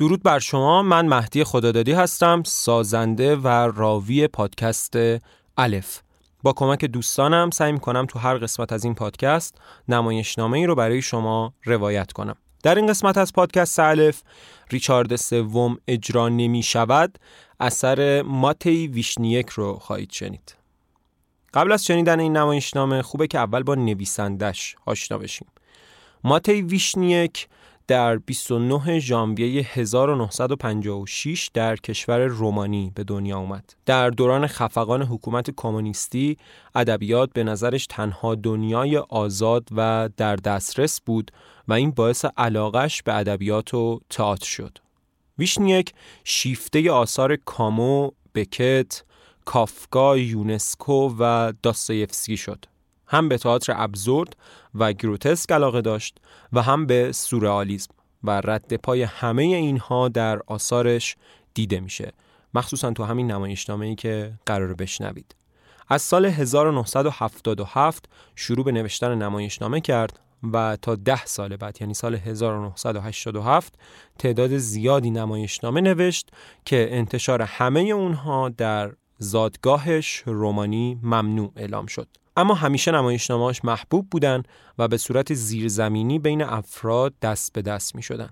درود بر شما، من مهدی خدادادی هستم، سازنده و راوی پادکست الف. با کمک دوستانم سعی می‌کنم تو هر قسمت از این پادکست نمایشنامه‌ای رو برای شما روایت کنم. در این قسمت از پادکست الف، ریچارد سوم اجرا نمی‌شود، اثر ماتئی ویشنیک رو خواهید شنید. قبل از شنیدن این نمایشنامه خوبه که اول با نویسندش آشنا بشیم. ماتئی ویشنیک در 29 ژانویه 1956 در کشور رومانی به دنیا آمد. در دوران خفقان حکومت کمونیستی، ادبیات به نظرش تنها دنیای آزاد و در دسترس بود و این باعث علاقه‌اش به ادبیات و تئاتر شد. ویشنیک شیفته آثار کامو، بکت، کافکا، یونسکو و داستایفسکی شد. هم به تئاتر ابزورد و گروتسک علاقه داشت و هم به سورئالیسم و رد پای همه اینها در آثارش دیده میشه، مخصوصا تو همین نمایشنامه‌ای که قراره بشنوید. از سال 1977 شروع به نوشتن نمایشنامه کرد و تا 10 سال بعد، یعنی سال 1987، تعداد زیادی نمایشنامه نوشت که انتشار همه اونها در زادگاهش رومانی ممنوع اعلام شد. اما همیشه نمایشنامه‌اش محبوب بودن و به صورت زیرزمینی بین افراد دست به دست می شدن.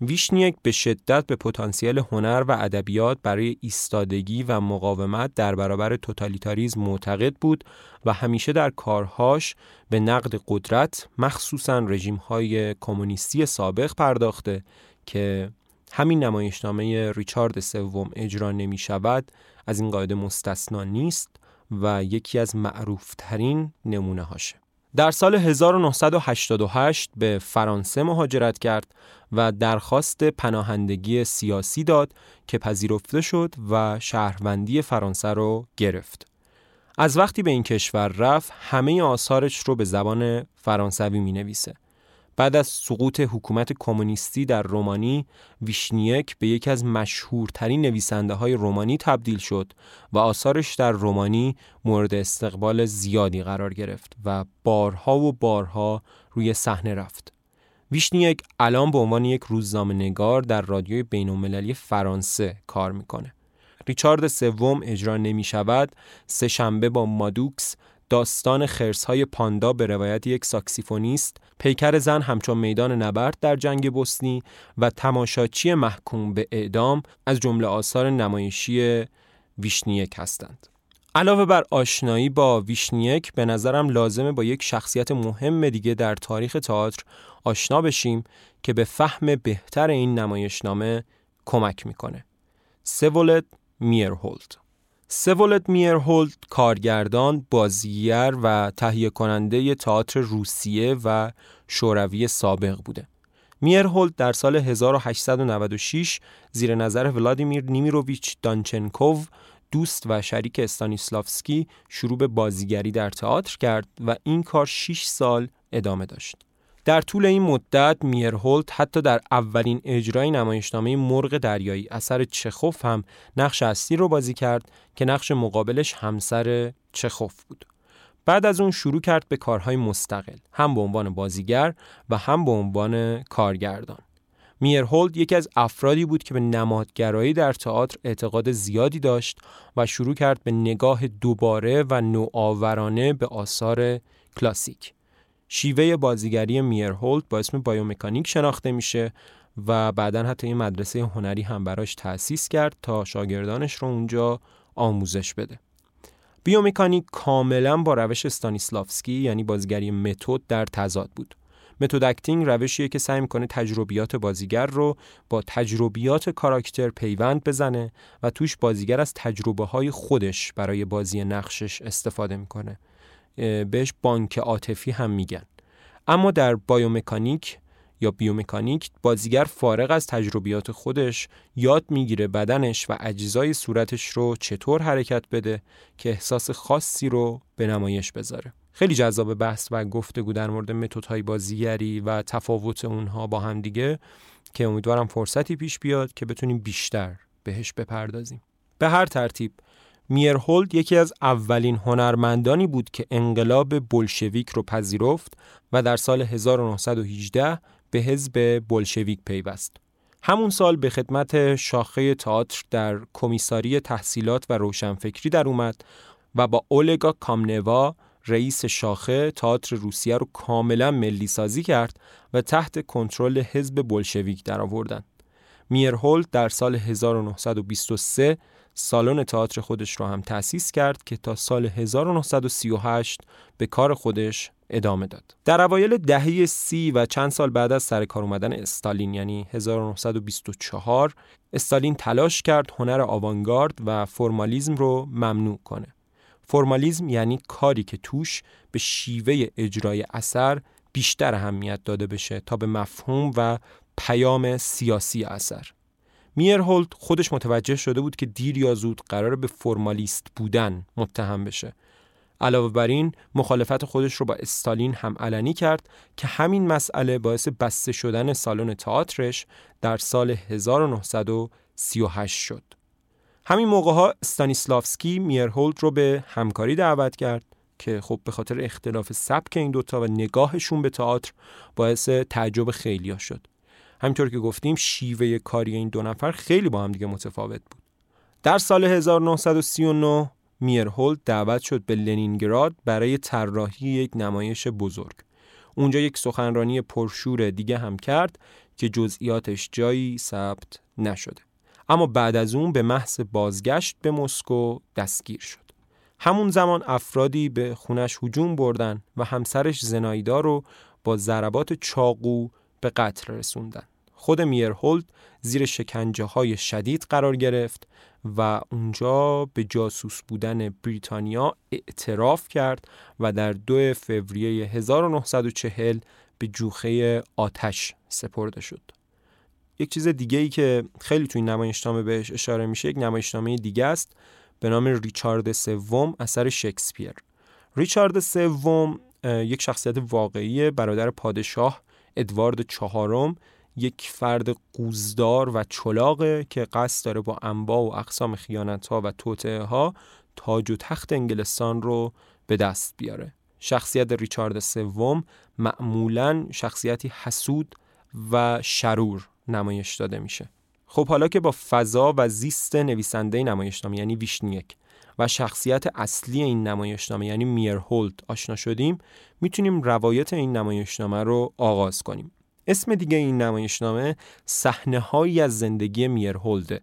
ویشنیک به شدت به پتانسیل هنر و ادبیات برای ایستادگی و مقاومت در برابر توتالیتاریسم معتقد بود و همیشه در کارهاش به نقد قدرت، مخصوصاً رژیم‌های کمونیستی سابق پرداخته که همین نمایشنامه ریچارد سوم اجرا نمی شود از این قاعده مستثنا نیست و یکی از معروفترین نمونه هاشه. در سال 1988 به فرانسه مهاجرت کرد و درخواست پناهندگی سیاسی داد که پذیرفته شد و شهروندی فرانسه رو گرفت. از وقتی به این کشور رفت همه آثارش رو به زبان فرانسوی می نویسه. بعد از سقوط حکومت کمونیستی در رومانی، ویشنیک به یکی از مشهورترین نویسنده های رومانی تبدیل شد و آثارش در رومانی مورد استقبال زیادی قرار گرفت و بارها روی صحنه رفت. ویشنیک الان به عنوان یک روزنامه‌نگار در رادیوی بین‌المللی فرانسه کار میکنه. ریچارد سوم اجرا نمی شود، سه شنبه با مادوکس، داستان خرس‌های پاندا به روایت یک ساکسیفونیست، پیکر زن همچون میدان نبرد در جنگ بوسنی و تماشاچی محکوم به اعدام از جمله آثار نمایشی ویشنیک هستند. علاوه بر آشنایی با ویشنیک، به نظرم لازمه با یک شخصیت مهم دیگه در تاریخ تئاتر آشنا بشیم که به فهم بهتر این نمایشنامه کمک میکنه. سِوولُد میرهولد. سِوولُد میرهولد کارگردان، بازیگر و تهیه کننده تئاتر روسیه و شوروی سابق بوده. میرهولد در سال 1896 زیر نظر ولادیمیر نیمیروویچ دانچنکوف، دوست و شریک استانیسلاوسکی، شروع به بازیگری در تئاتر کرد و این کار 6 سال ادامه داشت. در طول این مدت میرهولد حتی در اولین اجرای نمایشنامه مرغ دریایی اثر چخوف هم نقش اصلی رو بازی کرد که نقش مقابلش همسر چخوف بود. بعد از اون شروع کرد به کارهای مستقل، هم به عنوان بازیگر و هم به عنوان کارگردان. میرهولد یکی از افرادی بود که به نمادگرایی در تئاتر اعتقاد زیادی داشت و شروع کرد به نگاه دوباره و نوآورانه به آثار کلاسیک. شیوه بازیگری میرهولد با اسم بایومکانیک شناخته میشه و بعداً حتی این مدرسه هنری هم براش تأسیس کرد تا شاگردانش رو اونجا آموزش بده. بیومکانیک کاملاً با روش استانیسلاوسکی یعنی بازیگری متد در تضاد بود. متد اکتینگ روشیه که سعی میکنه تجربیات بازیگر رو با تجربیات کاراکتر پیوند بزنه و توش بازیگر از تجربه‌های خودش برای بازی نقشش استفاده میکنه. بهش بانک عاطفی هم میگن. اما در بایومکانیک یا بیومکانیک بازیگر فارغ از تجربیات خودش یاد میگیره بدنش و اجزای صورتش رو چطور حرکت بده که احساس خاصی رو به نمایش بذاره. خیلی جذاب بحث و گفتگو در مورد متدهای بازیگری و تفاوت اونها با هم دیگه که امیدوارم فرصتی پیش بیاد که بتونیم بیشتر بهش بپردازیم. به هر ترتیب میرهولد یکی از اولین هنرمندانی بود که انقلاب بولشویک رو پذیرفت و در سال 1918 به حزب بولشویک پیوست. همون سال به خدمت شاخه تئاتر در کمیساری تحصیلات و روشنفکری در اومد و با اولگا کامنوا رئیس شاخه تئاتر روسیه رو کاملا ملی سازی کرد و تحت کنترل حزب بولشویک درآوردند. میرهولد در سال 1923 سالن تئاتر خودش رو هم تأسیس کرد که تا سال 1938 به کار خودش ادامه داد. در اوایل دهه 30 و چند سال بعد از سر کار اومدن استالین یعنی 1924 استالین تلاش کرد هنر آوانگارد و فرمالیسم رو ممنوع کنه. فرمالیسم یعنی کاری که توش به شیوه اجرای اثر بیشتر اهمیت داده بشه تا به مفهوم و پیام سیاسی اثر. میرهولد خودش متوجه شده بود که دیر یا زود قراره به فرمالیست بودن متهم بشه. علاوه بر این مخالفت خودش رو با استالین هم علنی کرد که همین مسئله باعث بسته شدن سالن تئاترش در سال 1938 شد. همین موقع‌ها استانیسلاوسکی میرهولد رو به همکاری دعوت کرد که خب به خاطر اختلاف سبک این دوتا و نگاهشون به تئاتر باعث تعجب خیلی‌ها شد. همینطور که گفتیم شیوه کاری این دو نفر خیلی با هم دیگه متفاوت بود. در سال 1939 میرهولد دعوت شد به لنینگراد برای طراحی یک نمایش بزرگ. اونجا یک سخنرانی پرشور دیگه هم کرد که جزئیاتش جایی ثبت نشده. اما بعد از اون به محض بازگشت به مسکو دستگیر شد. همون زمان افرادی به خونش هجوم بردن و همسرش زینائیدا رو با ضربات چاقو به قتل رسوندن. خود میرهولد زیر شکنجه‌های شدید قرار گرفت و اونجا به جاسوس بودن بریتانیا اعتراف کرد و در 2 فوریه 1940 به جوخه آتش سپرده شد. یک چیز دیگه‌ای که خیلی توی نمایشنامه بهش اشاره میشه یک نمایشنامه دیگه است به نام ریچارد سوم اثر شکسپیر. ریچارد سوم یک شخصیت واقعی، برادر پادشاه ادوارد چهارم، یک فرد قوزدار و چلاقه که قصد داره با انواع و اقسام خیانت‌ها و توطئه‌ها تاج و تخت انگلستان رو به دست بیاره. شخصیت ریچارد سوم معمولاً شخصیتی حسود و شرور نمایش داده میشه. خب حالا که با فضا و زیست نویسنده نمایشنامه یعنی ویشنیک و شخصیت اصلی این نمایشنامه یعنی میرهولد آشنا شدیم، میتونیم روایت این نمایشنامه رو آغاز کنیم. اسم دیگه این نمایشنامه صحنه‌هایی از زندگی میرهولده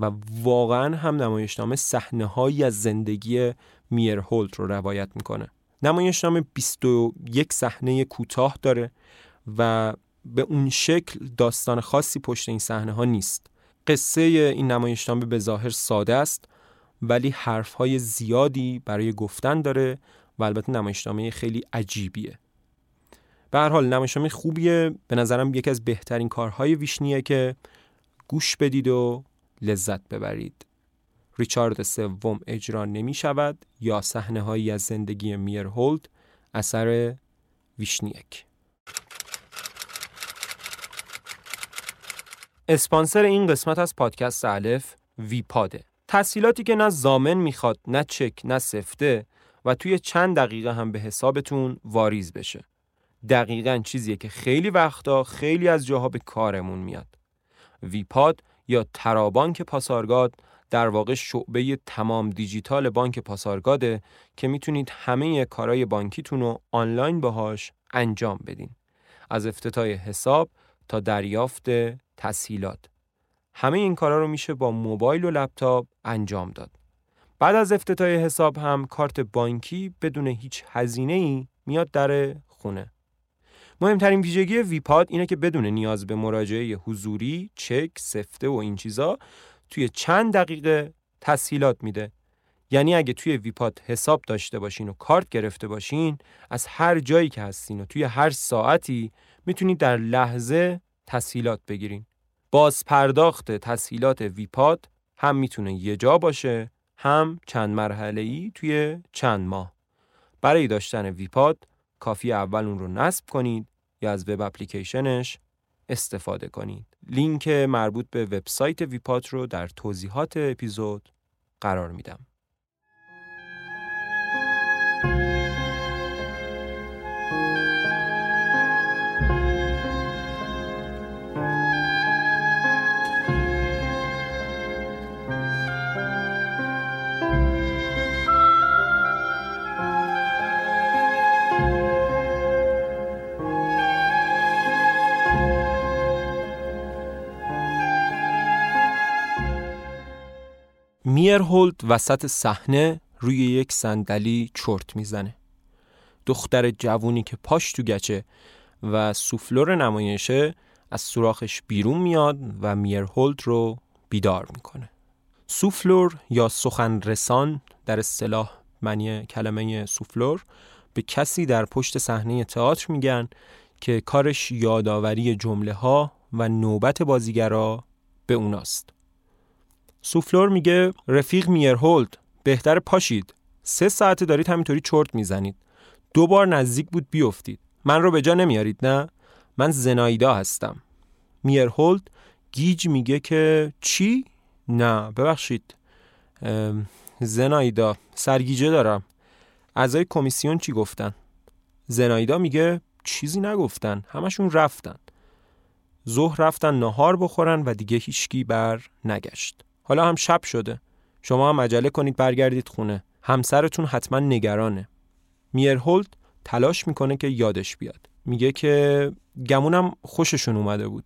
و واقعا هم نمایشنامه صحنه‌هایی از زندگی میرهولد رو روایت میکنه. نمایشنامه 21 صحنه کوتاه داره و به اون شکل داستان خاصی پشت این صحنه ها نیست. قصه این نمایشنامه به ظاهر ساده است ولی حرفهای زیادی برای گفتن داره و البته نمایشنامه خیلی عجیبیه. به هر حال نمایشنامه خوبیه، به نظرم یکی از بهترین کارهای ویشنیه که گوش بدید و لذت ببرید. ریچارد سوم اجرا نمی شود یا صحنه هایی از زندگی میرهولد اثر ویشنیک. اسپانسر این قسمت از پادکست الف ویپاده. تسهیلاتی که نه ضامن میخواد، نه چک، نه سفته و توی چند دقیقه هم به حسابتون واریز بشه. دقیقاً چیزیه که خیلی وقتا خیلی از جاها به کارمون میاد. ویپاد یا ترابانک پاسارگاد در واقع شعبه تمام دیجیتال بانک پاسارگاده که میتونید همه کارهای بانکیتون رو آنلاین باهاش انجام بدین. از افتتاح حساب تا دریافت تسهیلات. همه این کارا رو میشه با موبایل و لپتاپ انجام داد. بعد از افتتاح حساب هم کارت بانکی بدون هیچ هزینه‌ای میاد در خونه. مهمترین ویژگی ویپاد اینه که بدون نیاز به مراجعه حضوری، چک، سفته و این چیزا توی چند دقیقه تسهیلات میده. یعنی اگه توی ویپاد حساب داشته باشین و کارت گرفته باشین، از هر جایی که هستین و توی هر ساعتی میتونید در لحظه تسهیلات بگیرین. باز پرداخت تسهیلات ویپاد هم میتونه یه جا باشه، هم چند مرحله‌ای توی چند ماه. برای داشتن ویپاد کافی اول اون رو نصب کنید یا از وب اپلیکیشنش استفاده کنید. لینک مربوط به وبسایت ویپاد رو در توضیحات اپیزود قرار میدم. میرهولد وسط صحنه روی یک صندلی چرت میزنه. دختر جوونی که پاش تو گچه و سوفلور نمایشه از سوراخش بیرون میاد و میرهولد رو بیدار میکنه. سوفلور یا سخنرسان در اصطلاح معنی کلمه سوفلور به کسی در پشت صحنه تئاتر میگن که کارش یادآوری جمله ها و نوبت بازیگرا به اوناست. سوفلور میگه رفیق میرهولد، بهتر پاشید. 3 ساعته دارید همینطوری چرت میزنید. 2 بار نزدیک بود بیافتید. من رو به جا نمیارید نه؟ من زینائیدا هستم. میرهولد گیج میگه که چی؟ نه ببخشید. زینائیدا سرگیجه دارم. اعضای کمیسیون چی گفتن؟ زینائیدا میگه چیزی نگفتن. همشون رفتن. ظهر رفتن نهار بخورن و دیگه هیچکی بر نگشت. حالا هم شب شده. شما هم عجله کنید برگردید خونه. همسرتون حتما نگرانه. میرهولد تلاش میکنه که یادش بیاد. میگه که گمونم خوششون اومده بود.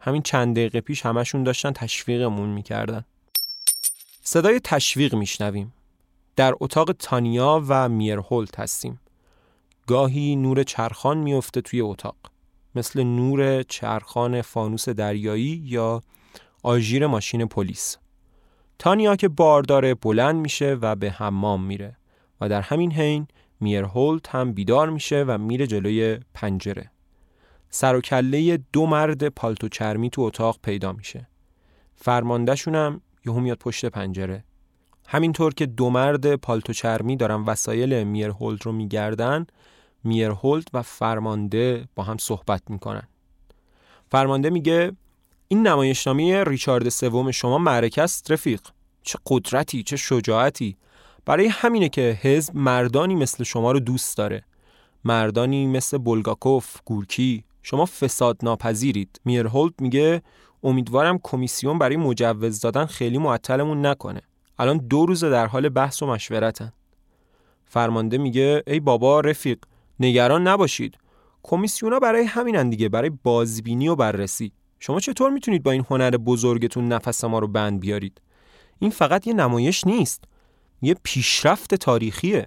همین چند دقیقه پیش همشون داشتن تشویقمون میکردن. صدای تشویق میشنویم. در اتاق تانیا و میرهولد هستیم. گاهی نور چرخان میفته توی اتاق. مثل نور چرخان فانوس دریایی یا آژیر ماشین پلیس. تانیا که بارداره بلند میشه و به حمام میره و در همین حین میرهولد هم بیدار میشه و میره جلوی پنجره. سر و کله 2 مرد پالتو چرمی تو اتاق پیدا میشه. فرماندهشون هم یهو میاد پشت پنجره. همینطور که 2 مرد پالتو چرمی دارن وسایل میرهولد رو میگردن، میرهولد و فرمانده با هم صحبت میکنن. فرمانده میگه این نمایشنامه ریچارد سوم شما معرکه است رفیق. چه قدرتی، چه شجاعتی. برای همینه که حزب مردانی مثل شما رو دوست داره. مردانی مثل بولگاکوف، گورکی. شما فساد ناپذیرید. میرهولد میگه امیدوارم کمیسیون برای مجوز دادن خیلی معطلمون نکنه. الان 2 روز در حال بحث و مشورتن. فرمانده میگه ای بابا رفیق، نگران نباشید. کمیسیونا برای همینن دیگه، برای بازبینی و بررسی. شما چطور میتونید با این هنر بزرگتون نفس ما رو بند بیارید؟ این فقط یه نمایش نیست، یه پیشرفت تاریخیه.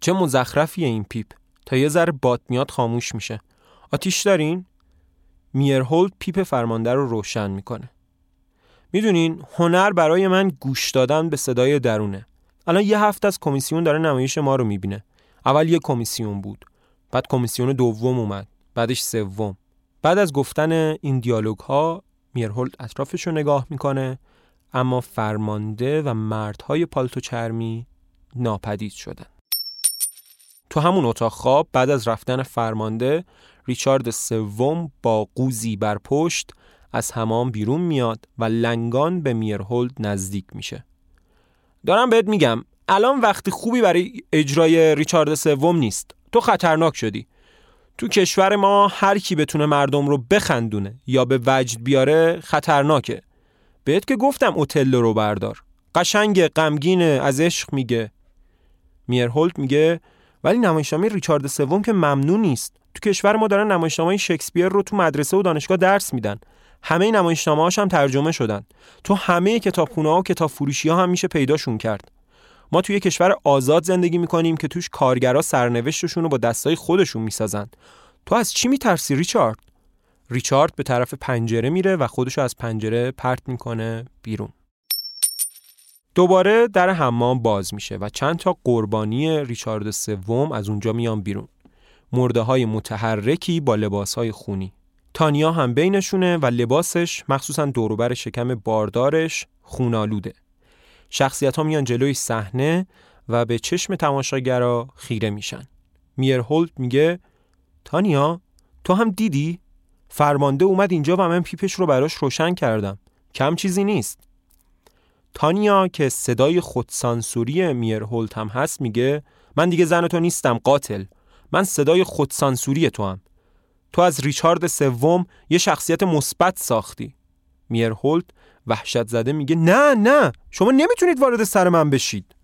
چه مزخرفیه این پیپ، تا یه ذره باد میاد خاموش میشه. آتیش دارین؟ میرهولد پیپ فرمانده رو روشن میکنه. میدونین هنر برای من گوش دادن به صدای درونه. الان 1 هفته از کمیسیون داره نمایش ما رو میبینه. اول 1 کمیسیون بود، بعد کمیسیون 2 اومد، بعدش 3. بعد از گفتن این دیالوگ ها میرهولد اطرافش رو نگاه میکنه، اما فرمانده و مردهای پالتو چرمی ناپدید شدن. تو همون اتاق خواب بعد از رفتن فرمانده، ریچارد سوم با قوزی بر پشت از حمام بیرون میاد و لنگان به میرهولد نزدیک میشه. دارم بهت میگم الان وقت خوبی برای اجرای ریچارد سوم نیست. تو خطرناک شدی. تو کشور ما هر کی بتونه مردم رو بخندونه یا به وجد بیاره خطرناکه. بهت که گفتم اوتلو رو بردار. قشنگ غمگین از عشق میگه. میرهولد میگه ولی نمایشنامه ریچارد سوم که ممنوع نیست. تو کشور ما دارن نمایشنامه شکسپیر رو تو مدرسه و دانشگاه درس میدن. همه نمایشنامه‌هاش هم ترجمه شدن. تو همه کتابخونه‌ها و کتابفروشی‌ها هم میشه پیداشون کرد. ما توی کشور آزاد زندگی میکنیم که توش کارگرا سرنوشتشون رو با دستای خودشون میسازن. تو از چی میترسی ریچارد؟ ریچارد به طرف پنجره میره و خودشو از پنجره پرت میکنه بیرون. دوباره در حمام باز میشه و چند تا قربانی ریچارد سوم از اونجا میان بیرون. مرده‌های متحرکی با لباس‌های خونی. تانیا هم بینشونه و لباسش مخصوصاً دوروبر شکم باردارش خونالوده. شخصیت‌ها میان جلوی صحنه و به چشم تماشاگرها خیره میشن. میرهولد میگه تانیا تو هم دیدی؟ فرمانده اومد اینجا و من پیپش رو براش روشن کردم. کم چیزی نیست. تانیا که صدای خودسانسوری میرهولد هم هست میگه من دیگه زن تو نیستم قاتل. من صدای خودسانسوری تو هم. تو از ریچارد سوم یه شخصیت مثبت ساختی. میرهولد وحشت زده میگه نه شما نمیتونید وارد سر من بشید.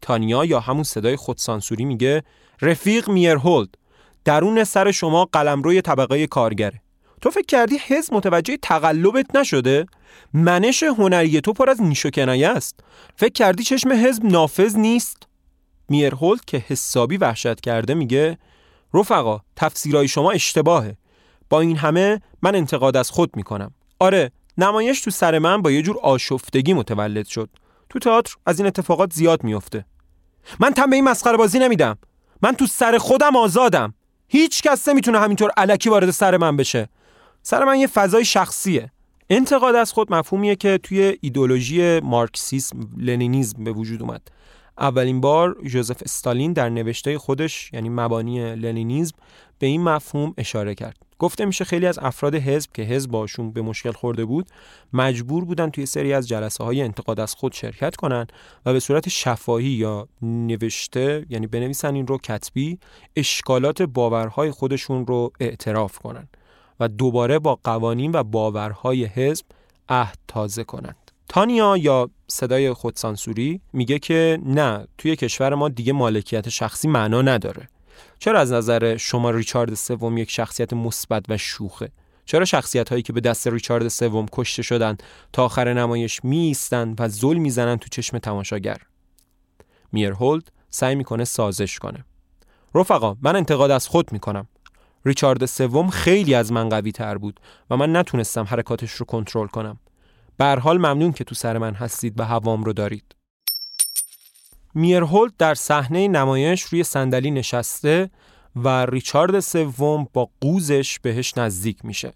تانیا یا همون صدای خودسانسوری میگه رفیق میرهولد درون سر شما قلمرو طبقه کارگره. تو فکر کردی حزب متوجه تقلبت نشده؟ منش هنری تو پر از نیش و کنایه است. فکر کردی چشم حزب نافذ نیست؟ میرهولد که حسابی وحشت کرده میگه رفقا تفسیرهای شما اشتباهه. با این همه من انتقاد از خود میکنم. آره نمایش تو سر من با یه جور آشفتگی متولد شد. تو تئاتر از این اتفاقات زیاد میفته. من تن به این مسخره بازی نمیدم. من تو سر خودم آزادم. هیچ کس نمیتونه همینطور الکی وارد سر من بشه. سر من یه فضای شخصیه. انتقاد از خود مفهومیه که توی ایدئولوژی مارکسیسم لنینیسم به وجود اومد. اولین بار ژوزف استالین در نوشته خودش یعنی مبانی لنینیسم به این مفهوم اشاره کرد. گفته میشه خیلی از افراد حزب که حزب باشون به مشکل خورده بود مجبور بودن توی سری از جلسه‌های انتقاد از خود شرکت کنن و به صورت شفاهی یا نوشته یعنی بنویسن این رو کتبی اشکالات باورهای خودشون رو اعتراف کنن و دوباره با قوانین و باورهای حزب عهد تازه کنن. تانیا یا صدای خودسانسوری میگه که نه توی کشور ما دیگه مالکیت شخصی معنا نداره. چرا از نظر شما ریچارد سوم یک شخصیت مثبت و شوخه؟ چرا شخصیت هایی که به دست ریچارد سوم کشته شدن تا آخر نمایش میستن و زل میزنن تو چشم تماشاگر؟ میرهولد سعی میکنه سازش کنه. رفقا من انتقاد از خود میکنم. ریچارد سوم خیلی از من قوی تر بود و من نتونستم حرکاتش رو کنترل کنم. به هر حال ممنون که تو سر من هستید و هوام رو دارید. میرهولد در صحنه نمایش روی صندلی نشسته و ریچارد سوم با قوزش بهش نزدیک میشه.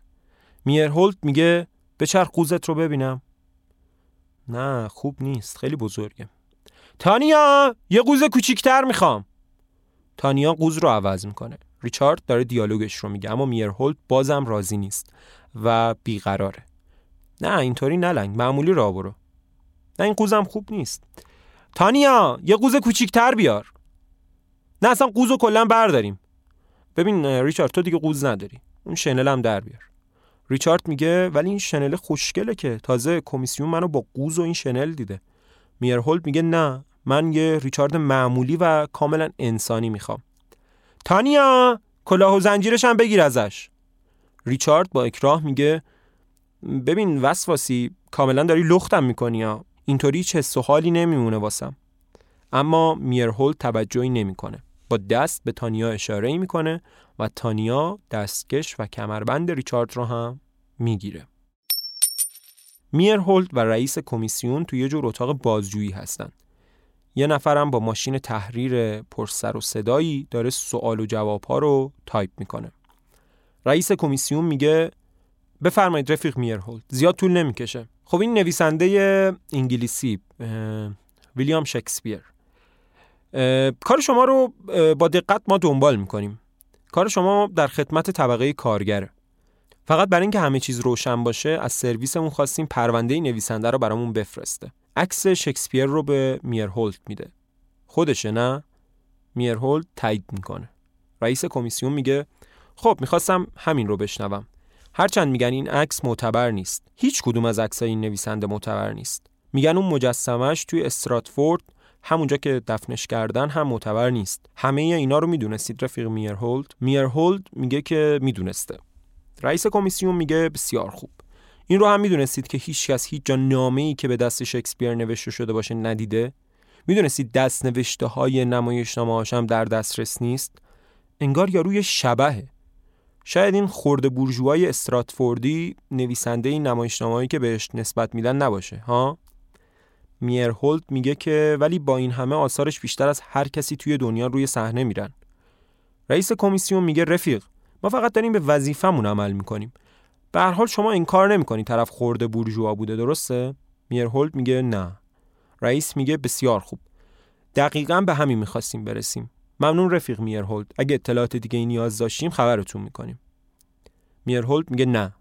میرهولد میگه بچرخ قوزت رو ببینم. نه خوب نیست خیلی بزرگه. تانیا یه قوز کوچیک‌تر میخوام. تانیا قوز رو عوض میکنه. ریچارد داره دیالوگش رو میگه اما میرهولد بازم راضی نیست و بیقراره. نه اینطوری نلنگ معمولی را برو. نه این قوزم خوب نیست. تانیا یه قوز کوچیک‌تر بیار. نه اصلا قوزو کلا برداریم. ببین ریچارد تو دیگه قوز نداری. اون شنل هم در بیار. ریچارد میگه ولی این شنل خوشگله که تازه کمیسیون منو با قوز و این شنل دیده. میرهولد میگه نه من یه ریچارد معمولی و کاملا انسانی میخوام. تانیا کلاه و زنجیرش هم بگیر ازش. ریچارد با اکراه میگه ببین وسواسی کاملا داری لختم میکنی ها. اینطوری چه سوالی نمیمونه واسم. اما میرهولد توجهی نمیکنه. با دست به تانیا اشاره میکنه و تانیا دستکش و کمربند ریچارد رو هم میگیره. میرهولد و رئیس کمیسیون تو یه جور اتاق بازجویی هستن. یه نفرم با ماشین تحریر پرسر و صدایی داره سوال و جواب ها رو تایپ میکنه. رئیس کمیسیون میگه بفرمایید رفیق میرهولد زیاد طول نمیکشه. خب این نویسنده انگلیسی ویلیام شکسپیر کار شما رو با دقت ما دنبال میکنیم. کار شما در خدمت طبقه کارگره. فقط برای اینکه همه چیز روشن باشه از سرویسمون خواستیم پرونده نویسنده رو برامون بفرسته. عکس شکسپیر رو به میرهولد میده. خودشه نه؟ میرهولد تایید میکنه. رئیس کمیسیون میگه خب میخواستم همین رو بشنوم. هرچند میگن این عکس معتبر نیست. هیچ کدوم از عکسای این نویسنده معتبر نیست. میگن اون مجسمه‌اش توی استراتفورد همونجا که دفنش کردن هم معتبر نیست. همه اینا رو میدونستید رفیق میرهولد؟ میرهولد میگه که میدونسته. رئیس کمیسیون میگه بسیار خوب. این رو هم میدونستید که هیچکس هیچ جا نامه‌ای که به دست شکسپیر نوشته شده باشه ندیده؟ میدونستید دست نوشته‌های نمایشنامه‌هاش هم در دسترس نیست؟ انگار یاروی شبهه. شاید این خرد بورژوای استراتفوردی نویسنده این نمایشنامه‌ای که بهش نسبت میدن نباشه، ها؟ میرهولد میگه که ولی با این همه آثارش بیشتر از هر کسی توی دنیا روی صحنه میرن. رئیس کمیسیون میگه رفیق ما فقط داریم به وظیفمون عمل میکنیم. به هر حال شما انکار نمیکنی طرف خرد بورژوا بوده، درسته؟ میرهولد میگه نه. رئیس میگه بسیار خوب. دقیقاً به همین میخواستیم برسیم. ممنون رفیق میرهولد. اگه اطلاعات دیگه ای نیاز داشتیم خبرتون میکنیم. میرهولد میگه نه.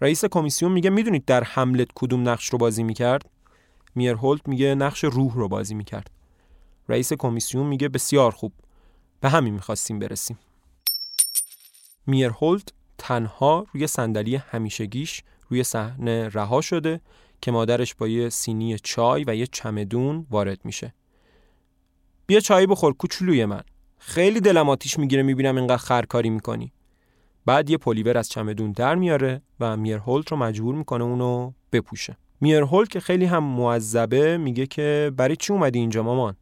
رئیس کمیسیون میگه میدونید در حملت کدوم نقش رو بازی میکرد؟ میرهولد میگه نقش روح رو بازی میکرد. رئیس کمیسیون میگه بسیار خوب. به همین میخواستیم برسیم. میرهولد تنها روی صندلی همیشگیش روی صحنه رها شده که مادرش با یه سینی چای و یه چمدون وارد میشه. بیا چای بخور کوچولوی من. خیلی دلم آتیش میگیره میبینم اینقدر خرکاری میکنی. بعد یه پلیور از چمدون در میاره و میرهولد رو مجبور میکنه اونو بپوشه. میرهولد که خیلی هم معذبه میگه که برای چی اومدی اینجا مامان؟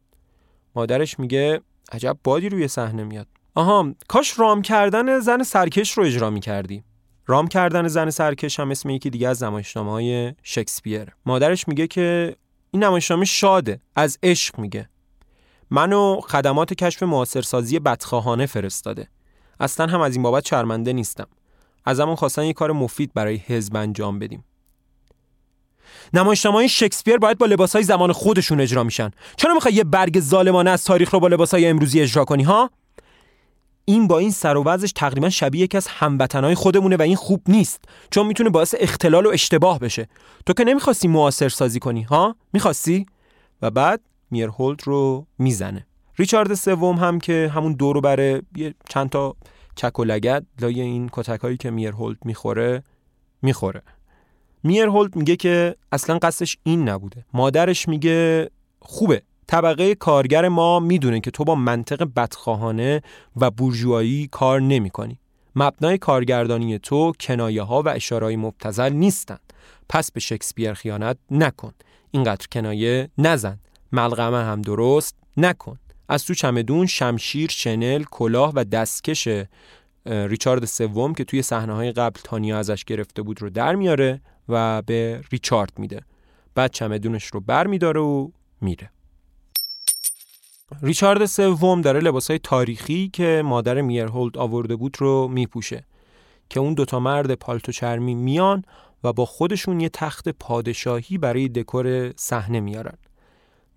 مادرش میگه عجب بادی روی صحنه میاد. آها کاش رام کردن زن سرکش رو اجرا می‌کردی. رام کردن زن سرکش هم اسم یکی دیگه از نمایشنامه‌های شکسپیر. مادرش میگه که این نمایشنامه شاده، از عشق میگه. منو خدمات کشف معاصرسازی بدخواهانه فرستاده. اصلاً هم از این بابت شرمنده نیستم. ازمون خواستن یه کار مفید برای حزب انجام بدیم. نمایشنامه‌های شکسپیر باید با لباس‌های زمان خودشون اجرا میشن. چرا می‌خوای یه برگ ظالمانه از تاریخ رو با لباس‌های امروزی اجرا کنی ها؟ این با این سر و وضعش تقریبا شبیه یکی از هموطنای خودمونه و این خوب نیست، چون میتونه باعث اختلال و اشتباه بشه. تو که نمیخواستی معاصر سازی کنی ها؟ میخواستی؟ و بعد میرهولد رو میزنه. ریچارد سوم هم که همون دورو بره یه چند تا چک و لگد لای این کتکایی که میرهولد میخوره. میرهولد میگه که اصلا قصدش این نبوده. مادرش میگه خوبه، طبقه کارگر ما میدونه که تو با منطق بدخواهانه و بورژوایی کار نمی کنی. مبنای کارگردانی تو کنایه ها و اشارهای مبتذل نیستن. پس به شکسپیر خیانت نکن. اینقدر کنایه نزن. ملغمه هم درست نکن. از تو چمدون شمشیر، شنل، کلاه و دستکش ریچارد سوم که توی صحنه های قبل تانیا ازش گرفته بود رو در میاره و به ریچارد میده. بعد چمدونش رو بر میداره و میره. ریچارد سوم داره لباسای تاریخی که مادر میرهولد آورده بود رو میپوشه که اون دوتا مرد پالتو چرمی میان و با خودشون یه تخت پادشاهی برای دکور صحنه میارن.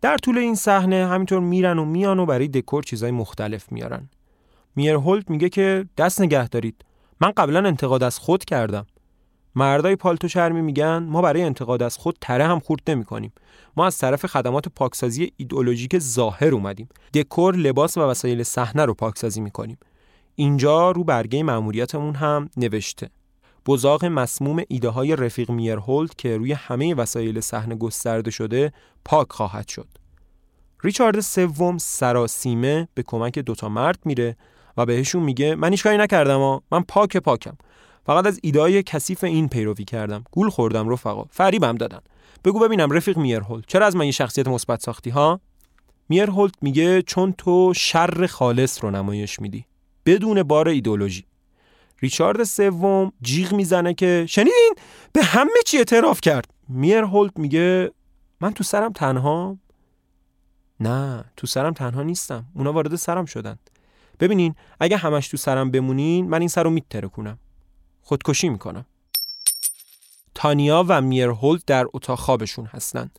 در طول این صحنه همینطور میرن و میان و برای دکور چیزای مختلف میارن. میرهولد میگه که دست نگه دارید، من قبلا انتقاد از خود کردم. مردای پالتو چرمی میگن ما برای انتقاد از خود تره هم خورد نمی‌کنیم. ما از طرف خدمات پاکسازی ایدئولوژیک ظاهر اومدیم. دکور، لباس و وسایل صحنه رو پاکسازی می‌کنیم. اینجا رو برگه مأموریتمون هم نوشته. بزاق مسموم ایده‌های رفیق میرهولد که روی همه وسایل صحنه گسترده شده، پاک خواهد شد. ریچارد سوم سراسیمه به کمک دوتا مرد میره و بهشون میگه من هیچ کاری نکردم ها. من پاکم. فقط از ایده‌های کثیف این پیروی کردم. گول خوردم رفقا. فریبم دادن. بگو ببینم رفیق میرهولد چرا از من یه شخصیت مثبت ساختی ها؟ میرهولد میگه چون تو شر خالص رو نمایش میدی بدون بار ایدئولوژی. ریچارد سوم جیغ میزنه که شنیدین؟ به همه چی اعتراف کرد. میرهولد میگه من تو سرم تنها؟ نه، تو سرم تنها نیستم. اونا وارد سرم شدن. ببینین اگه همش تو سرم بمونین من این سرو میترکونم. خودکشی میکنم. تانیا و میرهولد در اتاق خوابشون هستن.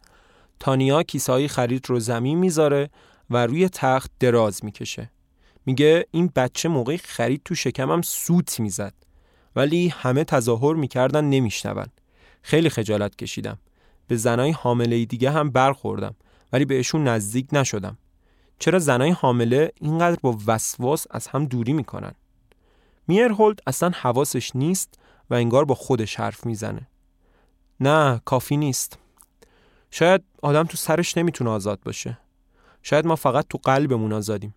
تانیا کیسه‌های خرید رو زمین میذاره و روی تخت دراز میکشه. میگه این بچه موقعی خرید تو شکمم سوت میزد، ولی همه تظاهر میکردن نمیشنون. خیلی خجالت کشیدم. به زنای حامله دیگه هم برخوردم، ولی بهشون نزدیک نشدم. چرا زنای حامله اینقدر با وسواس از هم دوری میکنن؟ میرهولد اصلا حواسش نیست و انگار با خودش حرف میزنه. نه، کافی نیست. شاید آدم تو سرش نمیتونه آزاد باشه. شاید ما فقط تو قلبمون آزادیم.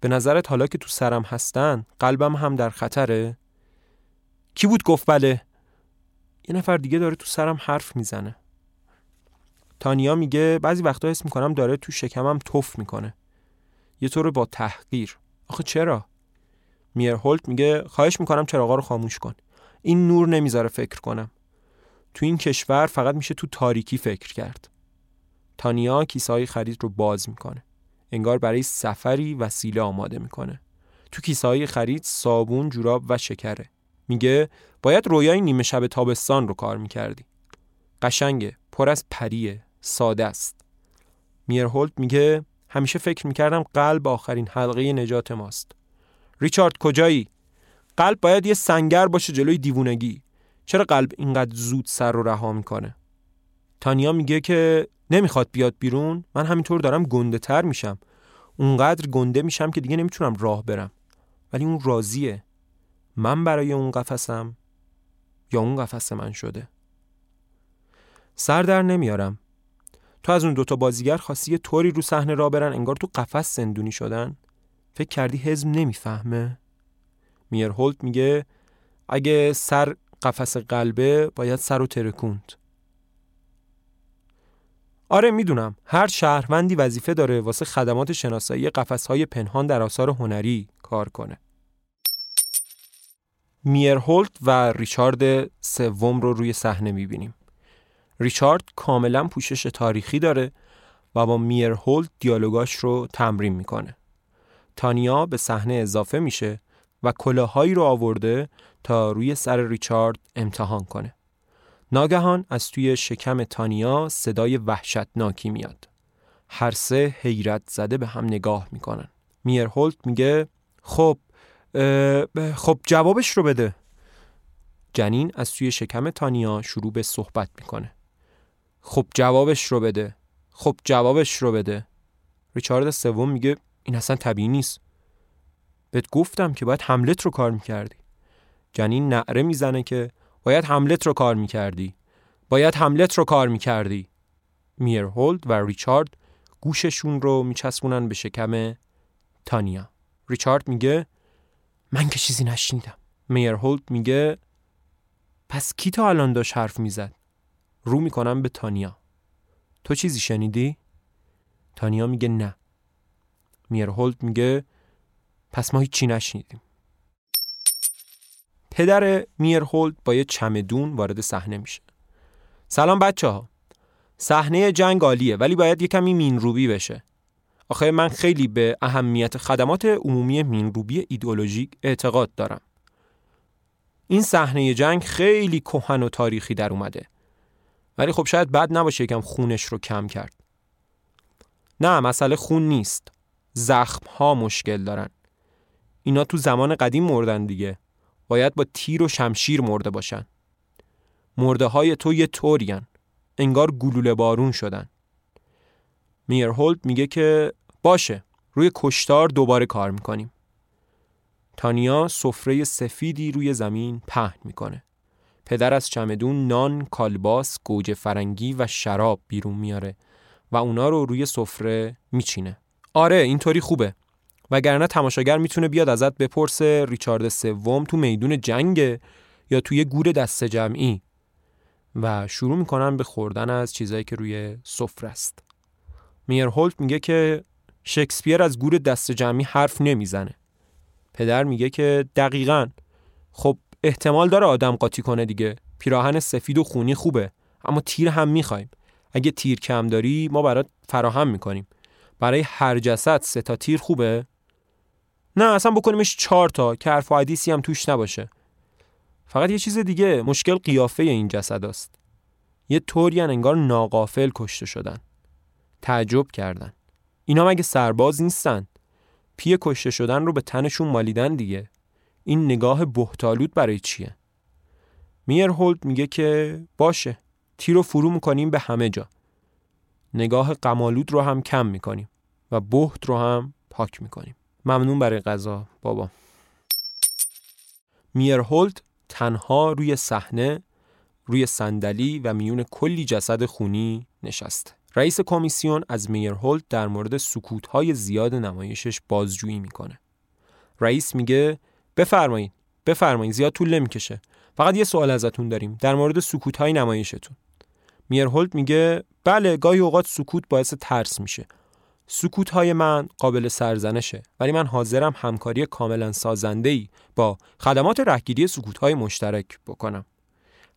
به نظرت حالا که تو سرم هستن، قلبم هم در خطره؟ کی بود گفت بله؟ یه نفر دیگه داره تو سرم حرف میزنه. تانیا میگه بعضی وقتا حس میکنم داره تو شکمم تف میکنه. یه طور با تحقیر. آخه چرا؟ میرهولد میگه خواهش میکنم چراغا رو خاموش کن. این نور نمیذاره فکر کنم. تو این کشور فقط میشه تو تاریکی فکر کرد. تانیا کیسه‌های خرید رو باز میکنه. انگار برای سفری وسیله آماده میکنه. تو کیسه‌های خرید صابون، جوراب و شکره. میگه باید رویای نیمه شب تابستان رو کار میکردی. قشنگه، پر از پریه، ساده است. میرهولد میگه همیشه فکر میکردم قلب آخرین حلقه نجات ماست. ریچارد کجایی؟ قلب باید یه سنگر باشه جلوی دیوونگی. چرا قلب اینقدر زود سر رو رها میکنه؟ تانیا میگه که نمیخواد بیاد بیرون، من همینطور دارم گنده تر میشم. اونقدر گنده میشم که دیگه نمیتونم راه برم. ولی اون راضیه. من برای اون قفسم یا اون قفس من شده. سر در نمیارم. تو از اون دوتا بازیگر خواستی یه طوری رو صحنه را برن انگار تو قفس زندونی شدن. فکر کردی حزب نمیفهمه؟ میرهولد میگه اگه سر قفس قلبه باید سر رو ترکوند. آره میدونم، هر شهروندی وظیفه داره واسه خدمات شناسایی قفس‌های پنهان در آثار هنری کار کنه. میرهولد و ریچارد سوم رو روی صحنه میبینیم. ریچارد کاملا پوشش تاریخی داره و با میرهولد دیالوگاش رو تمرین میکنه. تانیا به صحنه اضافه میشه و کلاهایی رو آورده تا روی سر ریچارد امتحان کنه. ناگهان از توی شکم تانیا صدای وحشتناکی میاد. هر سه حیرت زده به هم نگاه میکنن. میرهولد میگه خب جوابش رو بده. جنین از توی شکم تانیا شروع به صحبت میکنه. خب جوابش رو بده. ریچارد سوم میگه این اصلا طبیعی نیست. بهت گفتم که باید حملت رو کار میکردی. جنین نعره میزنه که باید حملت رو کار میکردی. میرهولد و ریچارد گوششون رو میچسبونن به شکم تانیا. ریچارد میگه من که چیزی نشنیدم. میرهولد میگه پس کی تا الان داشت حرف میزد؟ رو میکنم به تانیا. تو چیزی شنیدی؟ تانیا میگه نه. میرهولد میگه پس ما هیچی نشنیدیم. پدر میرهولد با یه چمدون وارد صحنه میشه. سلام بچه‌ها. صحنه جنگ عالیه ولی باید یه کمی مینروبی بشه. آخه من خیلی به اهمیت خدمات عمومی مینروبی ایدئولوژیک اعتقاد دارم. این صحنه جنگ خیلی کهن و تاریخی در اومده. ولی خب شاید بد نباشه یکم خونش رو کم کرد. نه، مسئله خون نیست. زخم‌ها مشکل دارن. اینا تو زمان قدیم مردن دیگه. باید با تیر و شمشیر مرده باشن. مرده های تو یه طورین. انگار گلوله بارون شدن. میرهولد میگه که باشه، روی کشتار دوباره کار میکنیم. تانیا سفره سفیدی روی زمین پهن میکنه. پدر از چمدون نان، کالباس، گوجه فرنگی و شراب بیرون میاره و اونا رو روی سفره میچینه. آره اینطوری خوبه. وگرنه تماشاگر میتونه بیاد ازت بپرسه ریچارد سوم تو میدون جنگه یا توی گور دست جمعی، و شروع میکنن به خوردن از چیزایی که روی سفره است. میرهولد میگه که شکسپیر از گور دست جمعی حرف نمیزنه. پدر میگه که دقیقاً. خب احتمال داره آدم قاطی کنه دیگه. پیراهن سفید و خونی خوبه، اما تیر هم میخوایم. اگه تیر کم داری ما برات فراهم میکنیم. برای هر جسد 3 تیر خوبه؟ نه اصلا بکنیمش 4 که حرف و حدیثی هم توش نباشه. فقط یه چیز دیگه، مشکل قیافه این جسد است. یه طوری انگار ناغافل کشته شدن. تعجب کردن. اینا مگه سرباز نیستن؟ پی کشته شدن رو به تنشون مالیدن دیگه. این نگاه بهتالود برای چیه؟ میرهولد میگه که باشه، تیرو فرو میکنیم به همه جا. نگاه قمالود رو هم کم میکنیم و بهت رو هم پاک میکنیم. ممنون برای غذا بابا. میرهولد تنها روی صحنه، روی صندلی و میون کلی جسد خونی نشست. رئیس کمیسیون از میرهولد در مورد سکوت‌های زیاد نمایشش بازجویی میکنه. رئیس میگه بفرمایید، زیاد طول نمیکشه. فقط یه سوال ازتون داریم در مورد سکوت‌های نمایشتون. میرهولد میگه بله، گاهی اوقات سکوت باعث ترس میشه. سکوت‌های من قابل سرزنشه، ولی من حاضرم همکاری کاملا سازنده‌ای با خدمات رهگیری سکوت‌های مشترک بکنم.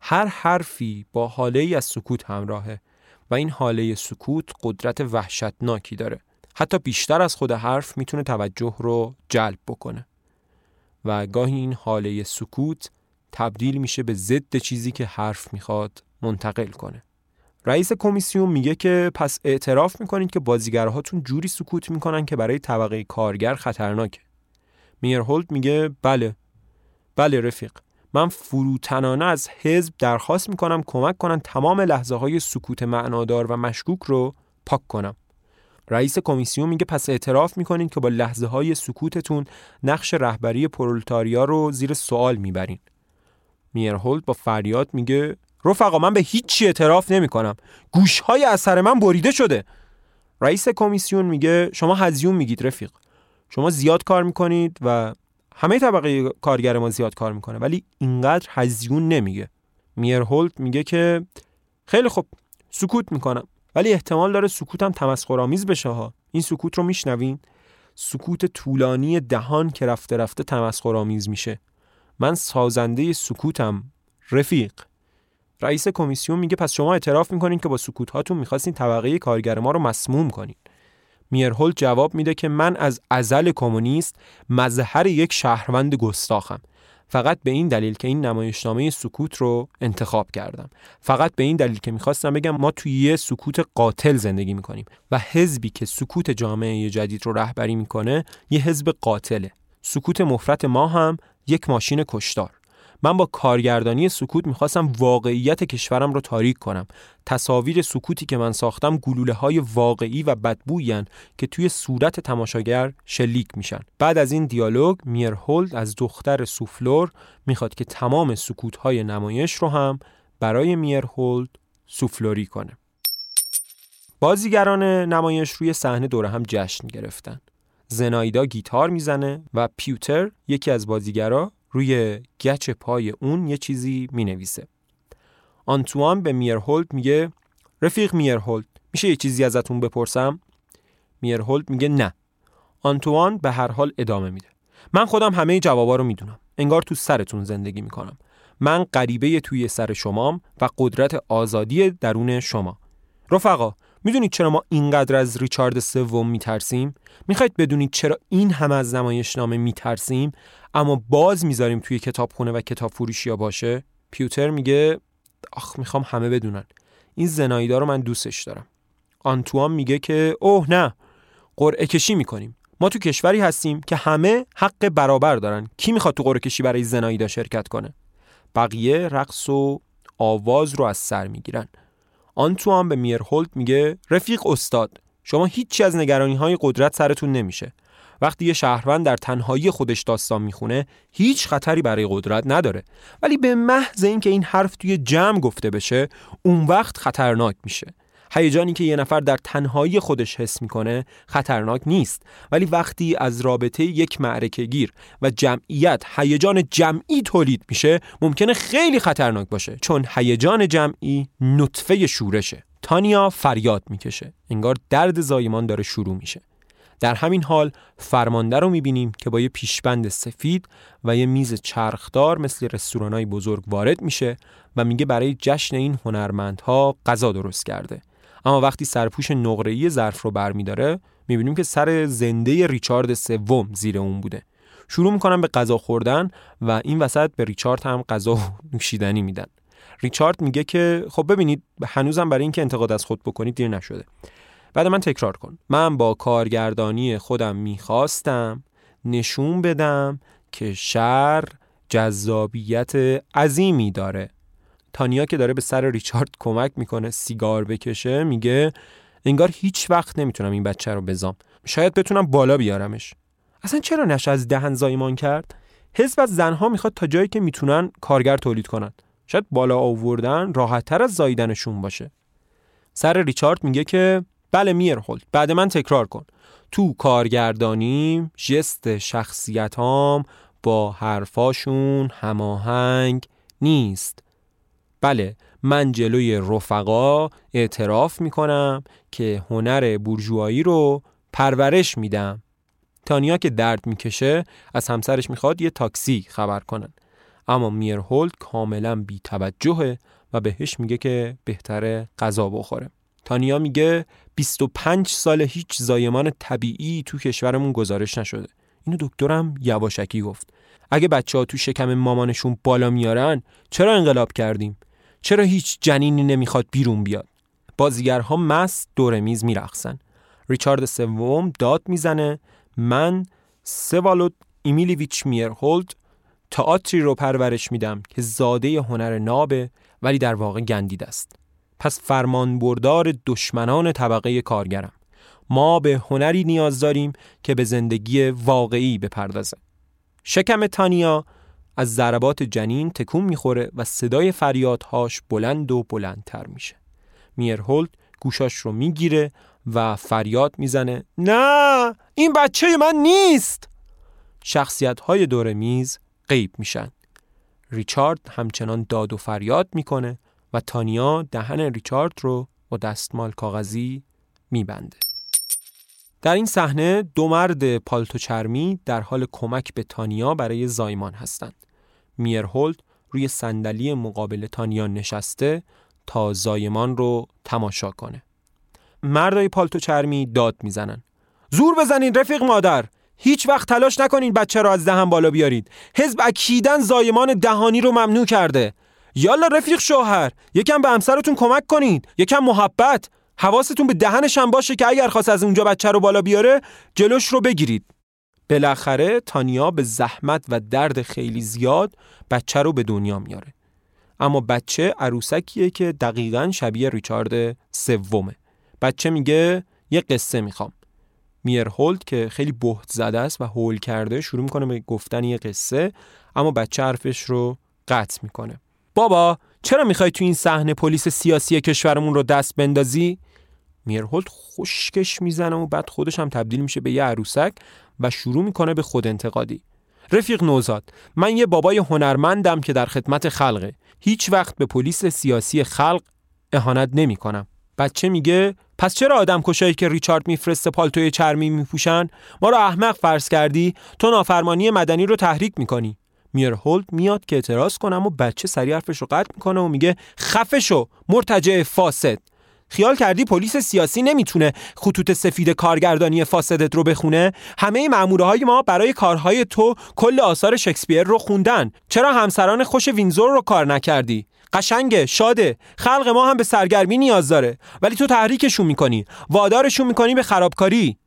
هر حرفی با حاله‌ای از سکوت همراهه و این حاله سکوت قدرت وحشتناکی داره. حتی بیشتر از خود حرف میتونه توجه رو جلب بکنه. و گاهی این حاله سکوت تبدیل میشه به ضد چیزی که حرف میخواد منتقل کنه. رئیس کمیسیون میگه که پس اعتراف میکنید که بازیگرهاتون جوری سکوت میکنن که برای طبقه کارگر خطرناکه. میرهولد میگه بله رفیق، من فروتنانه از حزب درخواست میکنم کمک کنن تمام لحظه های سکوت معنادار و مشکوک رو پاک کنم. رئیس کمیسیون میگه پس اعتراف میکنین که با لحظه های سکوتتون نقش رهبری پرولتاریا رو زیر سوال میبرین. میرهولد با فریاد میگه رفقا، من به هیچ چی اعتراف نمیکنم. گوشهای اثر من بریده شده. رئیس کمیسیون میگه شما هزیون میگید رفیق. شما زیاد کار میکنید و همه طبقه کارگر ما زیاد کار میکنه، ولی اینقدر هزیون نمیگه. میرهولد میگه که خیلی خوب، سکوت میکنم، ولی احتمال داره سکوتم تمسخرآمیز بشه ها. این سکوت رو میشنوین؟ سکوت طولانی دهان که رفته رفته تمسخرآمیز میشه. من سازنده سکوتم رفیق. رئیس کمیسیون میگه پس شما اعتراف میکنین که با سکوت هاتون میخواستین طبقه کارگر ما رو مسموم کنین. میرهولد جواب میده که من از ازل کمونیست مظهر یک شهروند گستاخم. فقط به این دلیل که این نمایشنامه سکوت رو انتخاب کردم. فقط به این دلیل که میخواستم بگم ما توی یه سکوت قاتل زندگی میکنیم و حزبی که سکوت جامعه جدید رو رهبری میکنه یه حزب قاتله. سکوت مفرط ما هم یک ماشین کشتار. من با کارگردانی سکوت میخواستم واقعیت کشورم رو تاریک کنم. تصاویر سکوتی که من ساختم گلوله‌های واقعی و بدبویین که توی صورت تماشاگر شلیک میشن. بعد از این دیالوگ میرهولد از دختر سوفلور میخواد که تمام سکوت‌های نمایش رو هم برای میرهولد سوفلوری کنه. بازیگران نمایش روی صحنه دوره هم جشن گرفتن. زینائیدا گیتار میزنه و پیوتر یکی از بازیگرا روی گچ پای اون یه چیزی مینویسه. آنتوان به میرهولد میگه رفیق میرهولد، میشه یه چیزی ازتون بپرسم؟ میرهولد میگه نه. آنتوان به هر حال ادامه میده. من خودم همه جوابا رو میدونم. انگار تو سرتون زندگی میکنم. من غریبه توی سر شمام و قدرت آزادی درون شما. رفقا، میدونید چرا ما اینقدر از ریچارد سوم میترسیم؟ میخواید بدونید چرا این همه از نمایشنامه میترسیم اما باز میذاریم توی کتابخونه و کتاب فروشی ها باشه؟ پیوتر میگه آخ، میخوام همه بدونن این زینائیدا رو من دوستش دارم. آنتوان میگه که اوه نه، قرعه کشی میکنیم. ما تو کشوری هستیم که همه حق برابر دارن. کی میخواد تو قرعه کشی برای زینائیدا شرکت کنه؟ بقیه رقص و آواز رو از سر میگیرن. آنتوان به میرهولد میگه رفیق استاد، شما هیچی از نگرانی‌های قدرت سرتون نمیشه. وقتی یه شهروند در تنهایی خودش داستان میخونه هیچ خطری برای قدرت نداره، ولی به محض اینکه این حرف توی جمع گفته بشه اون وقت خطرناک میشه. هیجانی که یه نفر در تنهایی خودش حس میکنه خطرناک نیست، ولی وقتی از رابطه یک معرکه گیر و جمعیت هیجان جمعی تولید میشه ممکنه خیلی خطرناک باشه، چون هیجان جمعی نطفه شورشه. تانیا فریاد میکشه، انگار درد زایمان داره شروع میشه. در همین حال فرمانده رو میبینیم که با یه پیشبند سفید و یه میز چرخدار مثل رستورانای بزرگ وارد میشه و میگه برای جشن این هنرمندها غذا درست کرده. اما وقتی سرپوش نقره‌ای ظرف رو برمی‌داره می‌بینیم که سر زنده ریچارد سوم زیر اون بوده. شروع می‌کنن به غذا خوردن و این وسط به ریچارد هم غذا و نوشیدنی میدن. ریچارد میگه که خب ببینید، هنوزم برای اینکه انتقاد از خود بکنید دیر نشده. بعد من تکرار کن. من با کارگردانی خودم میخواستم نشون بدم که شعر جذابیت عظیمی داره. تانیا که داره به سر ریچارد کمک میکنه سیگار بکشه میگه انگار هیچ وقت نمیتونم این بچه رو بزام، شاید بتونم بالا بیارمش. اصلا چرا نش از دهن زایمان کرد؟ حزب از زنها میخواد تا جایی که میتونن کارگر تولید کنن، شاید بالا آوردن راحت‌تر از زاییدنشون باشه. سر ریچارد میگه که بله میرهولد، بعد من تکرار کن، تو کارگردانیم جست شخصیتام با حرفاشون هماهنگ نیست. بله من جلوی رفقا اعتراف میکنم که هنر بورژوایی رو پرورش میدم. تانیا که درد میکشه از همسرش میخواد یه تاکسی خبر کنن، اما میرهولد کاملا بی توجهه و بهش میگه که بهتره غذا بخوره. تانیا میگه 25 سال هیچ زایمان طبیعی تو کشورمون گزارش نشده. اینو دکترم یواشکی گفت. اگه بچه‌ها تو شکم مامانشون بالا میارن چرا انقلاب کردیم؟ چرا هیچ جنینی نمیخواد بیرون بیاد؟ بازیگرها مست دور میز میرقصن. ریچارد سوم داد میزنه من سِوولُد میرهولد میرهولد تئاتری رو پرورش میدم که زاده هنر نابه ولی در واقع گندیده است. پس فرمانبردار دشمنان طبقه کارگرم. ما به هنری نیاز داریم که به زندگی واقعی بپردازه. شکم تانیا از ضربات جنین تکون میخوره و صدای فریادهاش بلند و بلندتر میشه. میرهولد گوشاش رو میگیره و فریاد میزنه نه این بچه من نیست. شخصیت‌های دور میز غیب میشن. ریچارد همچنان داد و فریاد میکنه و تانیا دهن ریچارد رو با دستمال کاغذی میبنده. در این صحنه دو مرد پالتو چرمی در حال کمک به تانیا برای زایمان هستند. میرهولد روی صندلی مقابل تانیا نشسته تا زایمان رو تماشا کنه. مردای پالتو چرمی داد میزنن زور بزنین رفیق مادر، هیچ وقت تلاش نکنین بچه رو از دهن بالا بیارید. حزب اکیدن زایمان دهانی رو ممنوع کرده. یالا رفیق شوهر، یکم به همسرتون کمک کنید، یکم محبت. حواستون به دهنش هم باشه که اگر خواست از اونجا بچه رو بالا بیاره جلوش رو بگیرید. بالاخره تانیا به زحمت و درد خیلی زیاد بچه رو به دنیا میاره، اما بچه عروسکیه که دقیقاً شبیه ریچارد سومه. بچه میگه یه قصه میخوام. میرهولد که خیلی بهت زده است و هول کرده شروع میکنه به گفتن یه قصه، اما بچه حرفش رو قطع میکنه. بابا چرا میخوای تو این صحنه پلیس سیاسی کشورمون رو دست بندازی؟ میرهولد خشکش میزنه و بعد خودش هم تبدیل میشه به یه عروسک و شروع میکنه به خود انتقادی. رفیق نوزاد، من یه بابای هنرمندم که در خدمت خلقه. هیچ وقت به پلیس سیاسی خلق اهانت نمیکنم. بچه میگه پس چرا آدم کشایی که ریچارد میفرسته پالتوی چرمی میپوشن؟ ما رو احمق فرض کردی، تو نافرمانی مدنی رو تحریک میکنی. میرهولد میاد که اعتراض کنه، اما بچه سریع حرفش رو قطع میکنه و میگه خفه شو مرتجع فاسد. خیال کردی پلیس سیاسی نمیتونه خطوط سفید کارگردانی فاسدت رو بخونه؟ همه مأمورهای ما برای کارهای تو کل آثار شکسپیر رو خوندن. چرا همسران خوش وینزور رو کار نکردی؟ قشنگه، شاده، خلق ما هم به سرگرمی نیاز داره، ولی تو تحریکشون میکنی، وادارشون میکنی به خرابکاری.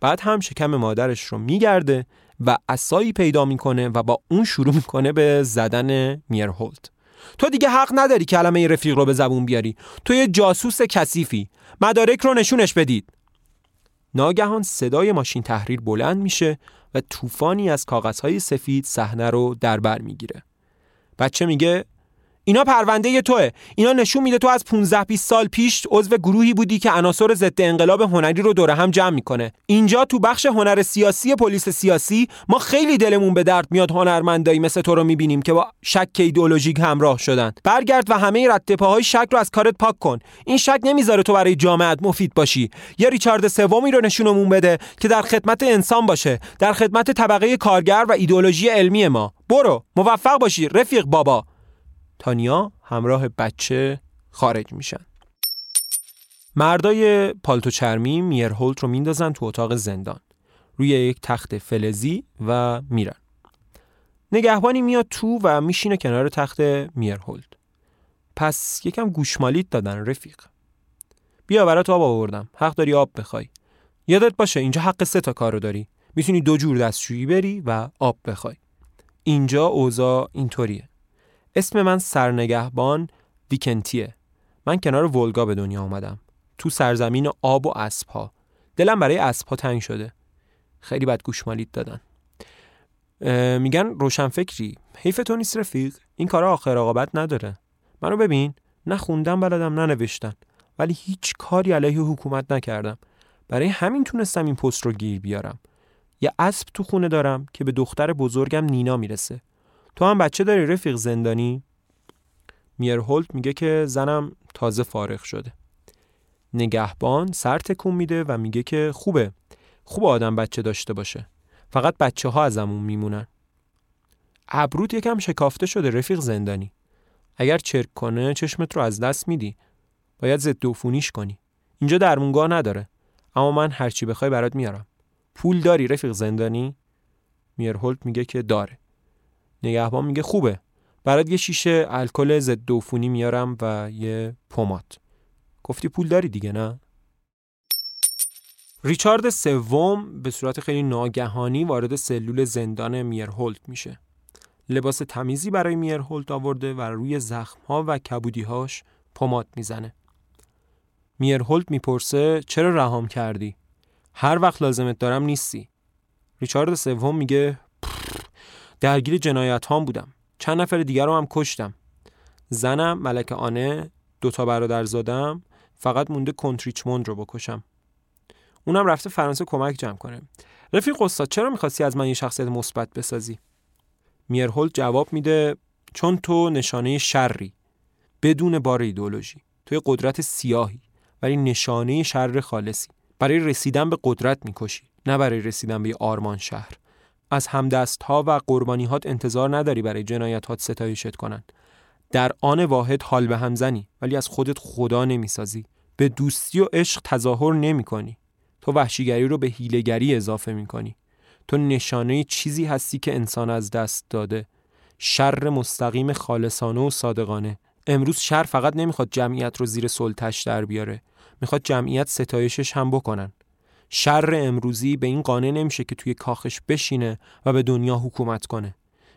بعد هم شکم مادرش رو میگرده و عصایی پیدا میکنه و با اون شروع میکنه به زدن میرهولد. تو دیگه حق نداری کلمه رفیق رو به زبون بیاری. تو یه جاسوس کثیفی. مدارک رو نشونش بدید. ناگهان صدای ماشین تحریر بلند میشه و طوفانی از کاغذهای سفید صحنه رو دربر میگیره. بچه میگه اینا پرونده توئه. اینا نشون میده تو از 15-20 سال پیش عضو گروهی بودی که عناصر ضد انقلاب هنری رو دور هم جمع میکنه. اینجا تو بخش هنر سیاسی پلیس سیاسی ما خیلی دلمون به درد میاد هنرمندایی مثل تو رو میبینیم که با شک ایدئولوژیک همراه شدن. برگرد و همه رد پاهای شک رو از کارت پاک کن. این شک نمیذاره تو برای جامعه مفید باشی. یا ریچارد سومی رو نشونمون بده که در خدمت انسان باشه، در خدمت طبقه کارگر و ایدئولوژی علمی ما. برو، موفق باشی رفیق بابا. تانیا همراه بچه خارج میشن. مردای پالتو چرمی میرهولد رو میندازن تو اتاق زندان روی یک تخت فلزی و میرن. نگهبانی میاد تو و میشینه کنار تخت میرهولد. پس یکم گوشمالیت دادن رفیق. بیا برات آب آوردم. حق داری آب بخوای. یادت باشه اینجا حق 3 تا کارو داری. میتونی 2 جور دستشویی بری و آب بخوای. اینجا اوضاع اینطوریه. اسم من سرنگهبان ویکنتیه. من کنار ولگا به دنیا اومدم. تو سرزمین آب و اسب‌ها. دلم برای اسب‌ها تنگ شده. خیلی بد گوشمالیت دادن. میگن روشنفکری. حیف تو نیست رفیق. این کارا آخر عاقبت نداره. منو ببین، نه خوندم بلدم نه نوشتن، ولی هیچ کاری علیه حکومت نکردم. برای همین تونستم این پست رو گیر بیارم. یه اسب تو خونه دارم که به دختر بزرگم نینا میرسه. تو هم بچه داری رفیق زندانی؟ میرهولد میگه که زنم تازه فارغ شده. نگهبان سر تکون میده و میگه که خوبه. خوب آدم بچه داشته باشه. فقط بچه‌ها ازمون میمونن. ابروت یکم شکافته شده رفیق زندانی. اگر چرک کنه چشمت رو از دست میدی. باید ضد عفونیش کنی. اینجا درمونگاه نداره. اما من هرچی بخوای برات میارم. پول داری رفیق زندانی؟ میرهولد میگه که داره. نگهبان میگه خوبه. برات یه شیشه الکل ضد عفونی میارم و یه پماد. گفتی پول داری دیگه نه؟ ریچارد سوم به صورت خیلی ناگهانی وارد سلول زندان میرهولد میشه. لباس تمیزی برای میرهولد آورده و روی زخم‌ها و کبودی‌هاش پماد میزنه. میرهولد میپرسه چرا رهام کردی؟ هر وقت لازمت دارم نیستی. ریچارد سوم میگه درگیر جنایت هام بودم. چند نفر دیگر رو هم کشتم. زنم ملکه آنه، 2 برادر زادم، فقط مونده کنتریچموند رو بکشم. اونم رفته فرانسه کمک جمع کنه. رفیق استاد چرا می‌خواستی از من یه شخصیت مثبت بسازی؟ میرهولد جواب میده چون تو نشانه شری بدون بار ایدئولوژی. تو یه قدرت سیاهی ولی نشانه شر خالصی. برای رسیدن به قدرت می‌کشی، نه برای رسیدن به آرمان شهر. از همدست‌ها و قربانی‌هات انتظار نداری برای جنایت‌هات ستایشت کنن. در آن واحد حال به هم زنی ولی از خودت خدا نمی‌سازی. به دوستی و عشق تظاهر نمی‌کنی. تو وحشیگری رو به هیله‌گری اضافه می‌کنی. تو نشانه چیزی هستی که انسان از دست داده. شر مستقیم خالصانه و صادقانه. امروز شر فقط نمی‌خواد جمعیت رو زیر سلطه‌اش در بیاره. می‌خواد جمعیت ستایشش هم بکنن. شر امروزی به این قانع نمیشه که توی کاخش بشینه و به دنیا حکومت کنه.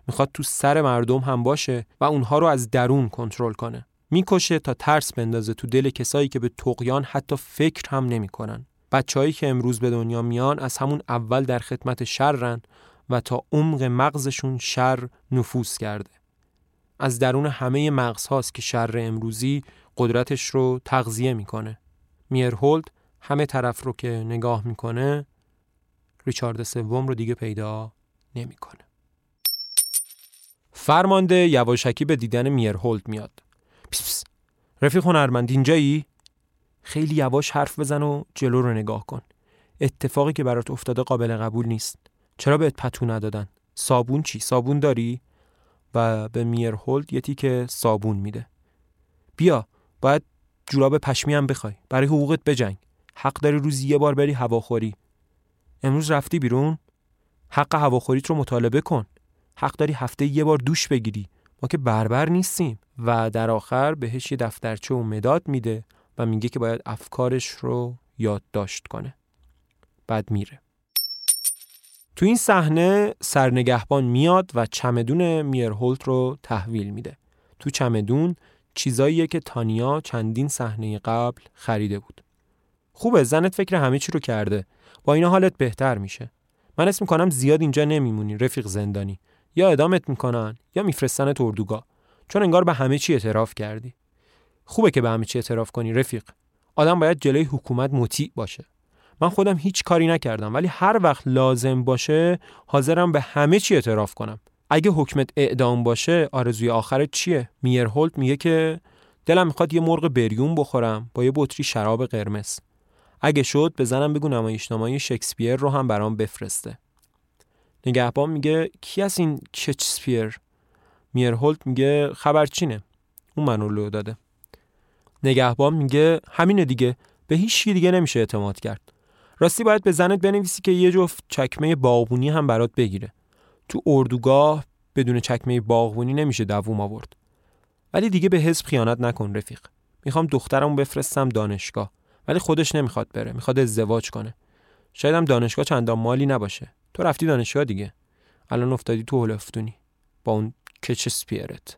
می‌خواد تو سر مردم هم باشه و اونها رو از درون کنترل کنه. می‌کشه تا ترس بندازه تو دل کسایی که به طغیان حتی فکر هم نمی‌کنن. بچه‌هایی که امروز به دنیا میان از همون اول در خدمت شرن و تا عمق مغزشون شر نفوذ کرده. از درون همه مغزهاست که شر امروزی قدرتش رو تغذیه میکنه. میرهولد همه طرف رو که نگاه میکنه، ریچارد سوم رو دیگه پیدا نمیکنه. فرمانده یواشکی به دیدن میرهولد میاد. پس پس. رفیق هنرمند اینجایی؟ خیلی یواش حرف بزن و جلو رو نگاه کن. اتفاقی که برات افتاده قابل قبول نیست. چرا بهت پتو ندادن؟ صابون چی؟ صابون داری؟ و به میرهولد یه تیکه صابون میده. بیا، باید جوراب پشمی هم بخوای. برای حقوقت بجنگ. حق داری روزی 1 بار بری هواخوری. امروز رفتی بیرون؟ حق هواخوریت رو مطالبه کن. حق داری هفته 1 بار دوش بگیری. ما که بربر نیستیم. و در آخر بهش یه دفترچه و مداد میده. و میگه که باید افکارش رو یادداشت کنه. بعد میره. تو این صحنه سرنگهبان میاد و چمدون میرهولد رو تحویل میده. تو چمدون چیزاییه که تانیا چندین صحنه قبل خریده بود. خوبه زنت فکر همه چی رو کرده. با اینا حالت بهتر میشه. من اسم میکنم زیاد اینجا نمیمونی رفیق زندانی. یا اعدامت میکنن یا میفرستنت اردوگاه. چون انگار به همه چی اعتراف کردی. خوبه که به همه چی اعتراف کنی رفیق. آدم باید جلوی حکومت مطیع باشه. من خودم هیچ کاری نکردم ولی هر وقت لازم باشه حاضرم به همه چی اعتراف کنم. اگه حکمت اعدام باشه آرزوی آخرت چیه؟ میرهولد میگه که دلم میخواد یه مرغ بریون بخورم با یه بطری شراب قرمز. اگه شد بزنم بگو نمایشنامه شکسپیر رو هم برام بفرسته. نگهبان میگه کی از این شکسپیر؟ میرهولد میگه خبرچینه. اون منو لو داده. نگهبان میگه همینه دیگه، به هیچ چیز دیگه نمیشه اعتماد کرد. راستی باید به زنت بنویسی که یه جفت چکمه باغبونی هم برات بگیره. تو اردوگاه بدون چکمه باغبونی نمیشه دووم آورد. ولی دیگه به حزب خیانت نکن رفیق. میخوام دخترمو بفرستم دانشگاه ولی خودش نمیخواد بره، میخواد ازدواج کنه. شاید هم دانشگاه چندان مالی نباشه. تو رفتی دانشگاه دیگه. الان افتادی تو هولفتونی با اون کچ اسپیرت.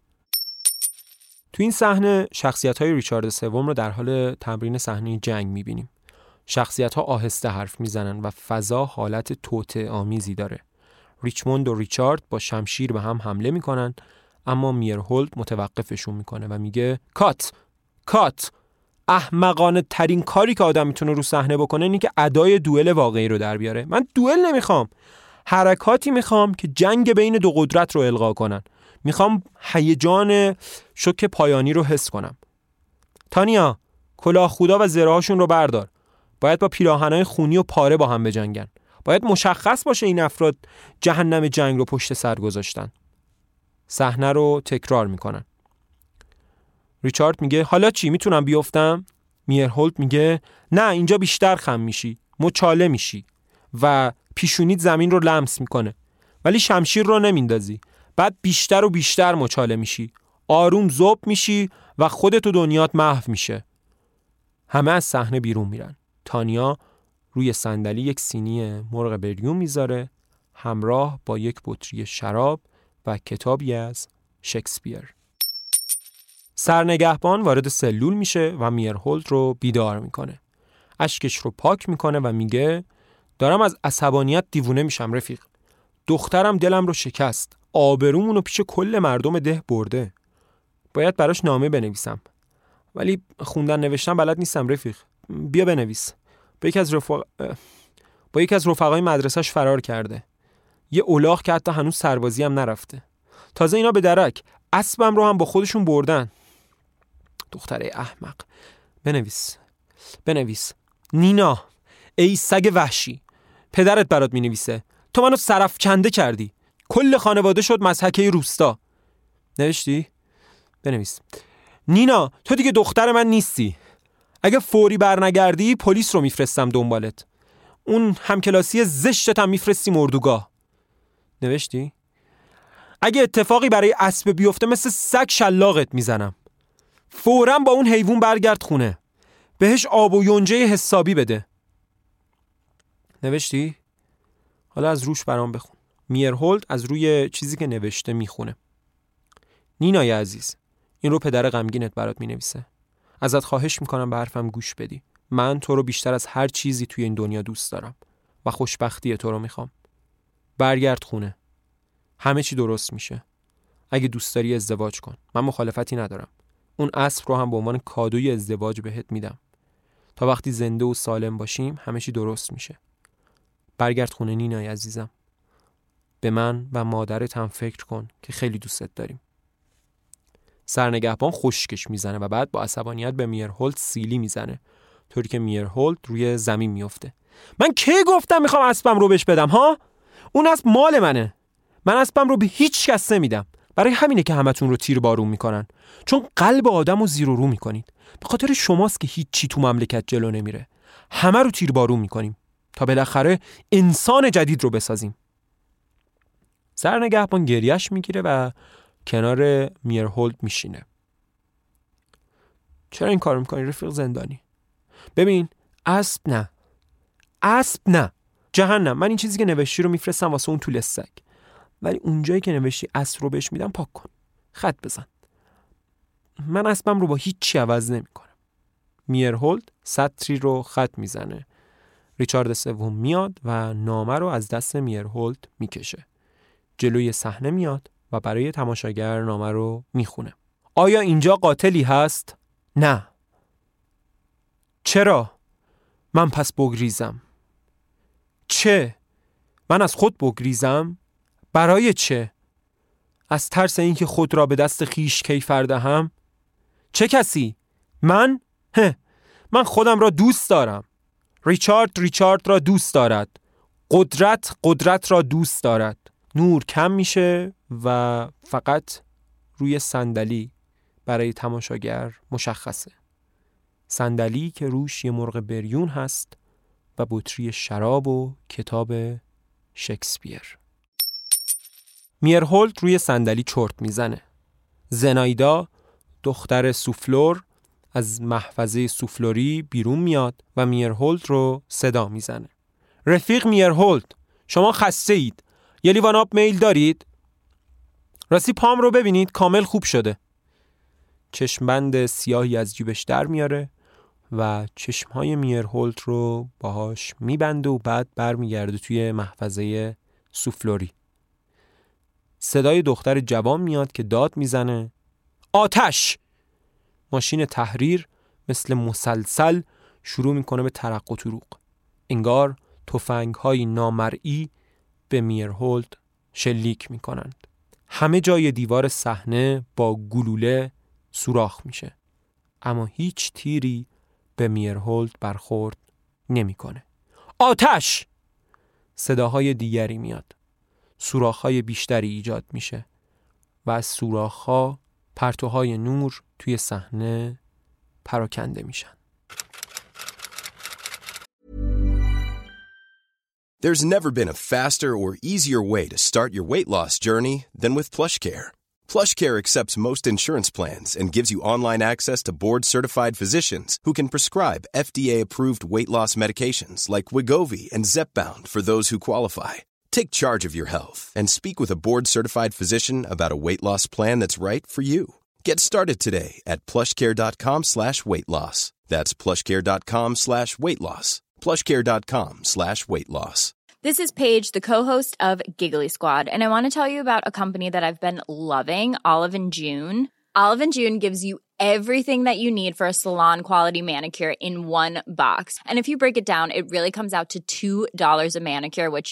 تو این صحنه شخصیت‌های ریچارد سوم رو در حال تمرین صحنه جنگ می‌بینیم. شخصیت‌ها آهسته حرف می‌زنن و فضا حالت توطئه‌آمیزی داره. ریچموند و ریچارد با شمشیر به هم حمله می‌کنن، اما میرهولد متوقفشون می‌کنه و میگه کات کات. احمقانه ترین کاری که آدم میتونه رو صحنه بکنه اینه که ادای دوئل واقعی رو در بیاره. من دوئل نمی‌خوام. حرکاتی می‌خوام که جنگ بین دو قدرت رو القا کنن. میخوام هیجان شوک پایانی رو حس کنم. تانیا، کلاه خدا و زرهاشون رو بردار. باید با پیراهنای خونی و پاره با هم بجنگن. باید مشخص باشه این افراد جهنم جنگ رو پشت سر گذاشتن. صحنه رو تکرار میکنن. ریچارد میگه حالا چی؟ میتونم بیافتم؟ میرهولد میگه نه، اینجا بیشتر خم میشی، مچاله میشی و پیشونیت زمین رو لمس میکنه. ولی شمشیر رو نمیندازی. بعد بیشتر و بیشتر مچاله میشی، آروم ذوب میشی و خودت و دنیات محو میشه. همه از صحنه بیرون میرن. تانیا روی صندلی یک سینی مرغ بریون میذاره همراه با یک بطری شراب و کتابی از شکسپیر. سرنگهبان وارد سلول میشه و میرهولد رو بیدار میکنه. اشکش رو پاک میکنه و میگه دارم از عصبانیت دیوونه میشم رفیق. دخترم دلم رو شکست. آبرومونو پیش کل مردم ده برده. باید براش نامه بنویسم. ولی خوندن نوشتن بلد نیستم رفیق. بیا بنویس. با یکی از رفقای مدرسه‌اش فرار کرده. یه الاغ که حتی هنوز سربازی هم نرفته. تازه اینا به درک اسبم رو هم با خودشون بردن. دختره احمق. بنویس. نینا، ای سگ وحشی. پدرت برات می‌نویسه. تو منو سرفکنده کردی. کل خانواده شد مضحکه روستا. نوشتی؟ بنویس. نینا، تو دیگه دختر من نیستی. اگه فوری برنگردی پلیس رو میفرستم دنبالت. اون همکلاسی زشتت هم میفرستی مردوگاه. نوشتی؟ اگه اتفاقی برای اسب بیفته مثل سگ شلاقت میزنم. فوراً با اون حیوان برگرد خونه. بهش آب و یونجه حسابی بده. نوشتی؟ حالا از روش برام بخون. میرهولد از روی چیزی که نوشته میخونه. نینای عزیز، این رو پدر غمگینت برات مینویسه. ازت خواهش میکنم به حرفم گوش بدی. من تو رو بیشتر از هر چیزی توی این دنیا دوست دارم و خوشبختی تو رو میخوام. برگرد خونه. همه چی درست میشه. اگه دوست داری ازدواج کن. من مخالفتی ندارم. اون اسب رو هم به عنوان کادوی ازدواج بهت میدم. تا وقتی زنده و سالم باشیم همه چی درست میشه. برگرد خونه نینای عزیزم. به من و مادرت هم فکر کن که خیلی دوستت داریم. سرنگهبان خشکش میزنه و بعد با عصبانیت به میرهولد سیلی میزنه، طوری که میرهولد روی زمین میفته. من کی گفتم میخوام اسبم رو بهش بدم ها؟ اون اسب مال منه. من اسبم رو به هیچ کس نمیدم. برای همینه که همتون رو تیر بارون میکنن، چون قلب آدمو زیر و رو میکنید. به خاطر شماست که هیچی تو مملکت جلو نمیره. همه رو تیر بارون میکنیم تا بالاخره انسان جدید رو بسازیم. سرنگهبان گریهش میگیره و کنار میرهولد میشینه. چرا این کارو میکنی رفیق زندانی؟ ببین، اسب نه. جهنم، من این چیزی که نوشتی رو میفرستم واسه اون طول سگ. ولی اونجایی که نوشتی اسب رو بهش میدم پاک کن. خط بزن. من اسبم رو با هیچ چی عوض نمیکنم. میرهولد سطری رو خط میزنه. ریچارد سوم میاد و نامه رو از دست میرهولد میکشه. جلوی صحنه میاد و برای تماشاگر نامه رو میخونه. آیا اینجا قاتلی هست؟ نه. چرا؟ من پس بگریزم. چه؟ من از خود بگریزم؟ برای چه؟ از ترس اینکه خود را به دست خیش کیفر دهم؟ چه کسی؟ من؟ من خودم را دوست دارم. ریچارد را دوست دارد. قدرت را دوست دارد. نور کم میشه و فقط روی صندلی برای تماشاگر مشخصه. صندلی که روش یه مرغ بریون هست و بطری شراب و کتاب شکسپیر. میرهولد روی صندلی چرت میزنه. زینائیدا، دختر سوفلور، از محفظه سوفلوری بیرون میاد و میرهولد رو صدا میزنه. رفیق میرهولد، شما خسته اید. یه لیوان آب میل دارید؟ راستی پام رو ببینید، کامل خوب شده. چشمبند سیاهی از جیبش در میاره و چشمهای میرهولد رو باهاش میبنده و بعد برمیگرده توی محفظه سوفلوری. صدای دختر جوان میاد که داد میزنه آتش! ماشین تحریر مثل مسلسل شروع میکنه به ترق و تروق. انگار تفنگ‌های نامرئی به میرهولد شلیک میکنند. همه جای دیوار صحنه با گلوله سوراخ میشه، اما هیچ تیری به میرهولد برخورد نمیکنه. آتش! صداهای دیگری میاد. سوراخ‌های بیشتری ایجاد میشه و از سوراخ‌ها پرتوهای نور توی صحنه پراکنده میشن. There's never been a faster or easier way to start your weight loss journey than with PlushCare. PlushCare accepts most insurance plans and gives you online access to board-certified physicians who can prescribe FDA-approved weight loss medications like Wegovy and Zepbound for those who qualify. Take charge of your health and speak with a board-certified physician about a weight loss plan that's right for you. Get started today at PlushCare.com/weight loss. That's PlushCare.com/weight loss. PlushCare.com/weight loss. This is Paige, the co-host of Giggly Squad, and I want to tell you about a company that I've been loving, Olive and June. Olive and June gives you everything that you need for a salon-quality manicure in one box. And if you break it down, it really comes out to $2 a manicure, which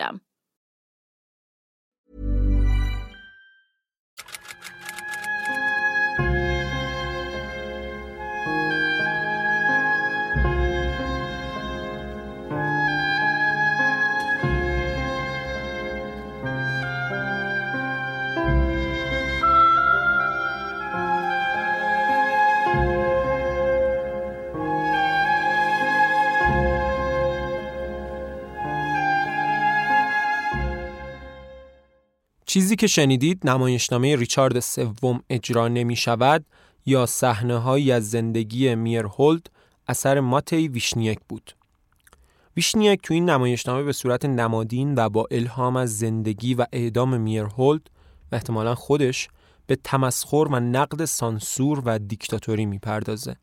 چیزی که شنیدید نمایشنامه ریچارد سوم اجرا نمی شود یا صحنه هایی از زندگی میرهولد اثر ماتئی ویشنیک بود. ویشنیک تو این نمایشنامه به صورت نمادین و با الهام از زندگی و اعدام میرهولد و احتمالاً خودش به تمسخر و نقد سانسور و دیکتاتوری می پردازه.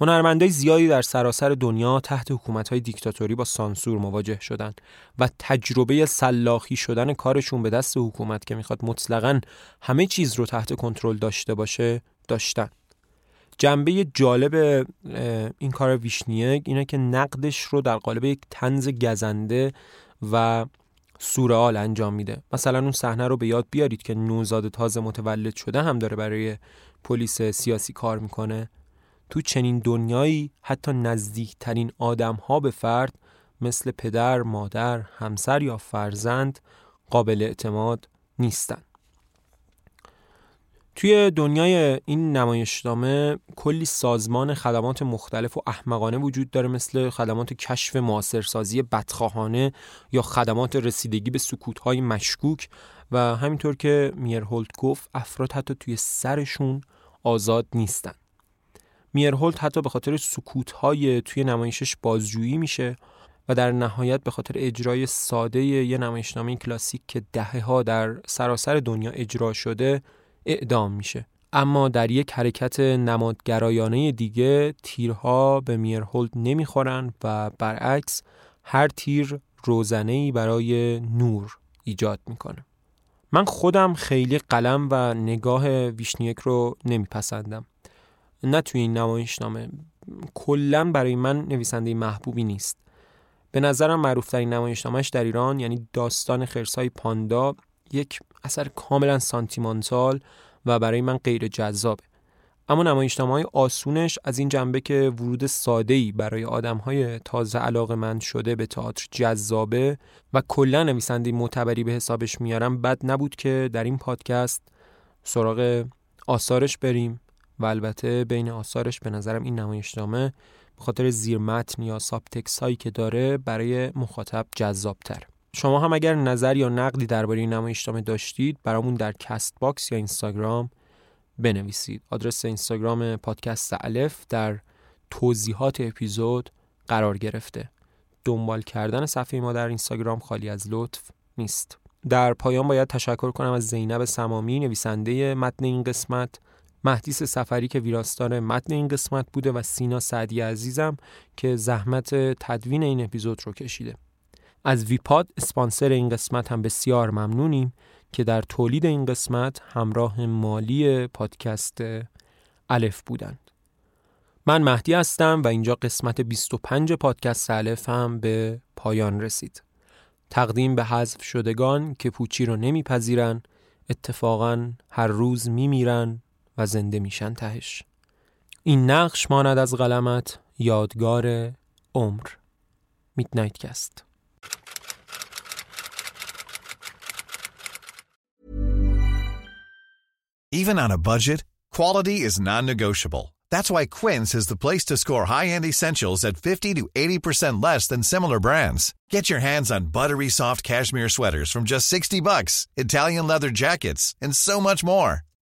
هنرمندای زیادی در سراسر دنیا تحت حکومت‌های دیکتاتوری با سانسور مواجه شدند و تجربه سلاخی شدن کارشون به دست حکومت که می‌خواد مطلقاً همه چیز رو تحت کنترل داشته باشه داشتن. جنبه جالب این کار ویشنیک اینه که نقدش رو در قالب یک طنز گزنده و سورئال انجام میده. مثلا اون صحنه رو به یاد بیارید که نوزاد تازه متولد شده هم داره برای پلیس سیاسی کار میکنه. تو چنین دنیایی حتی نزدیکترین آدم‌ها به فرد مثل پدر، مادر، همسر یا فرزند قابل اعتماد نیستن. توی دنیای این نمایشنامه کلی سازمان خدمات مختلف و احمقانه وجود داره، مثل خدمات کشف معاصرسازی بدخواهانه یا خدمات رسیدگی به سکوت‌های مشکوک و همینطور که میرهولد گفت افراد حتی توی سرشون آزاد نیستن. میرهولد حتی به خاطر سکوت‌های توی نمایشش بازجویی میشه و در نهایت به خاطر اجرای ساده یه نمایشنامه کلاسیک که دهه‌ها در سراسر دنیا اجرا شده اعدام میشه. اما در یک حرکت نمادگرایانه دیگه تیرها به میرهولد نمیخورن و برعکس هر تیر روزنه‌ای برای نور ایجاد میکنه. من خودم خیلی قلم و نگاه ویشنیک رو نمیپسندم. نه توی این نمایشنامه، کلا برای من نویسنده محبوبی نیست. به نظرم معروف‌ترین نمایشنامه‌اش در ایران، یعنی داستان خرس‌های پاندا، یک اثر کاملا سانتیمانتال و برای من غیر جذابه. اما نمایشنامه‌های آسونش از این جنبه که ورود ساده‌ای برای آدم‌های تازه علاقه‌مند شده به تئاتر جذابه و کلا نویسنده‌ای معتبری به حسابش میارم، بد نبود که در این پادکست سراغ آثارش بریم و البته بین آثارش به نظرم این نمایشنامه به خاطر زیرمتن یا سابتکس هایی که داره برای مخاطب جذاب‌تر. شما هم اگر نظر یا نقدی درباره این نمایشنامه داشتید برامون در کست باکس یا اینستاگرام بنویسید. آدرس اینستاگرام پادکست الف در توضیحات اپیزود قرار گرفته. دنبال کردن صفحه ما در اینستاگرام خالی از لطف نیست. در پایان باید تشکر کنم از زینب سمامی، نویسنده متن این قسمت، مهدیس سفری که ویراستار متن این قسمت بوده و سینا سعدی عزیزم که زحمت تدوین این اپیزود رو کشیده. از ویپاد اسپانسر این قسمت هم بسیار ممنونیم که در تولید این قسمت همراه مالی پادکست الف بودند. من مهدی هستم و اینجا قسمت 25 پادکست الف هم به پایان رسید. تقدیم به حذف شدگان که پوچی رو نمیپذیرن، اتفاقاً هر روز میمیرن و زنده میشن تهش. این نقش ماند از قلمت یادگار عمر. میدنایت کست. Even on a budget, quality is non-negotiable. That's why Quince is the place to score high-end essentials at 50 to 80% less than similar brands. Get your hands on buttery soft cashmere sweaters from just $60, Italian leather jackets, and so much more.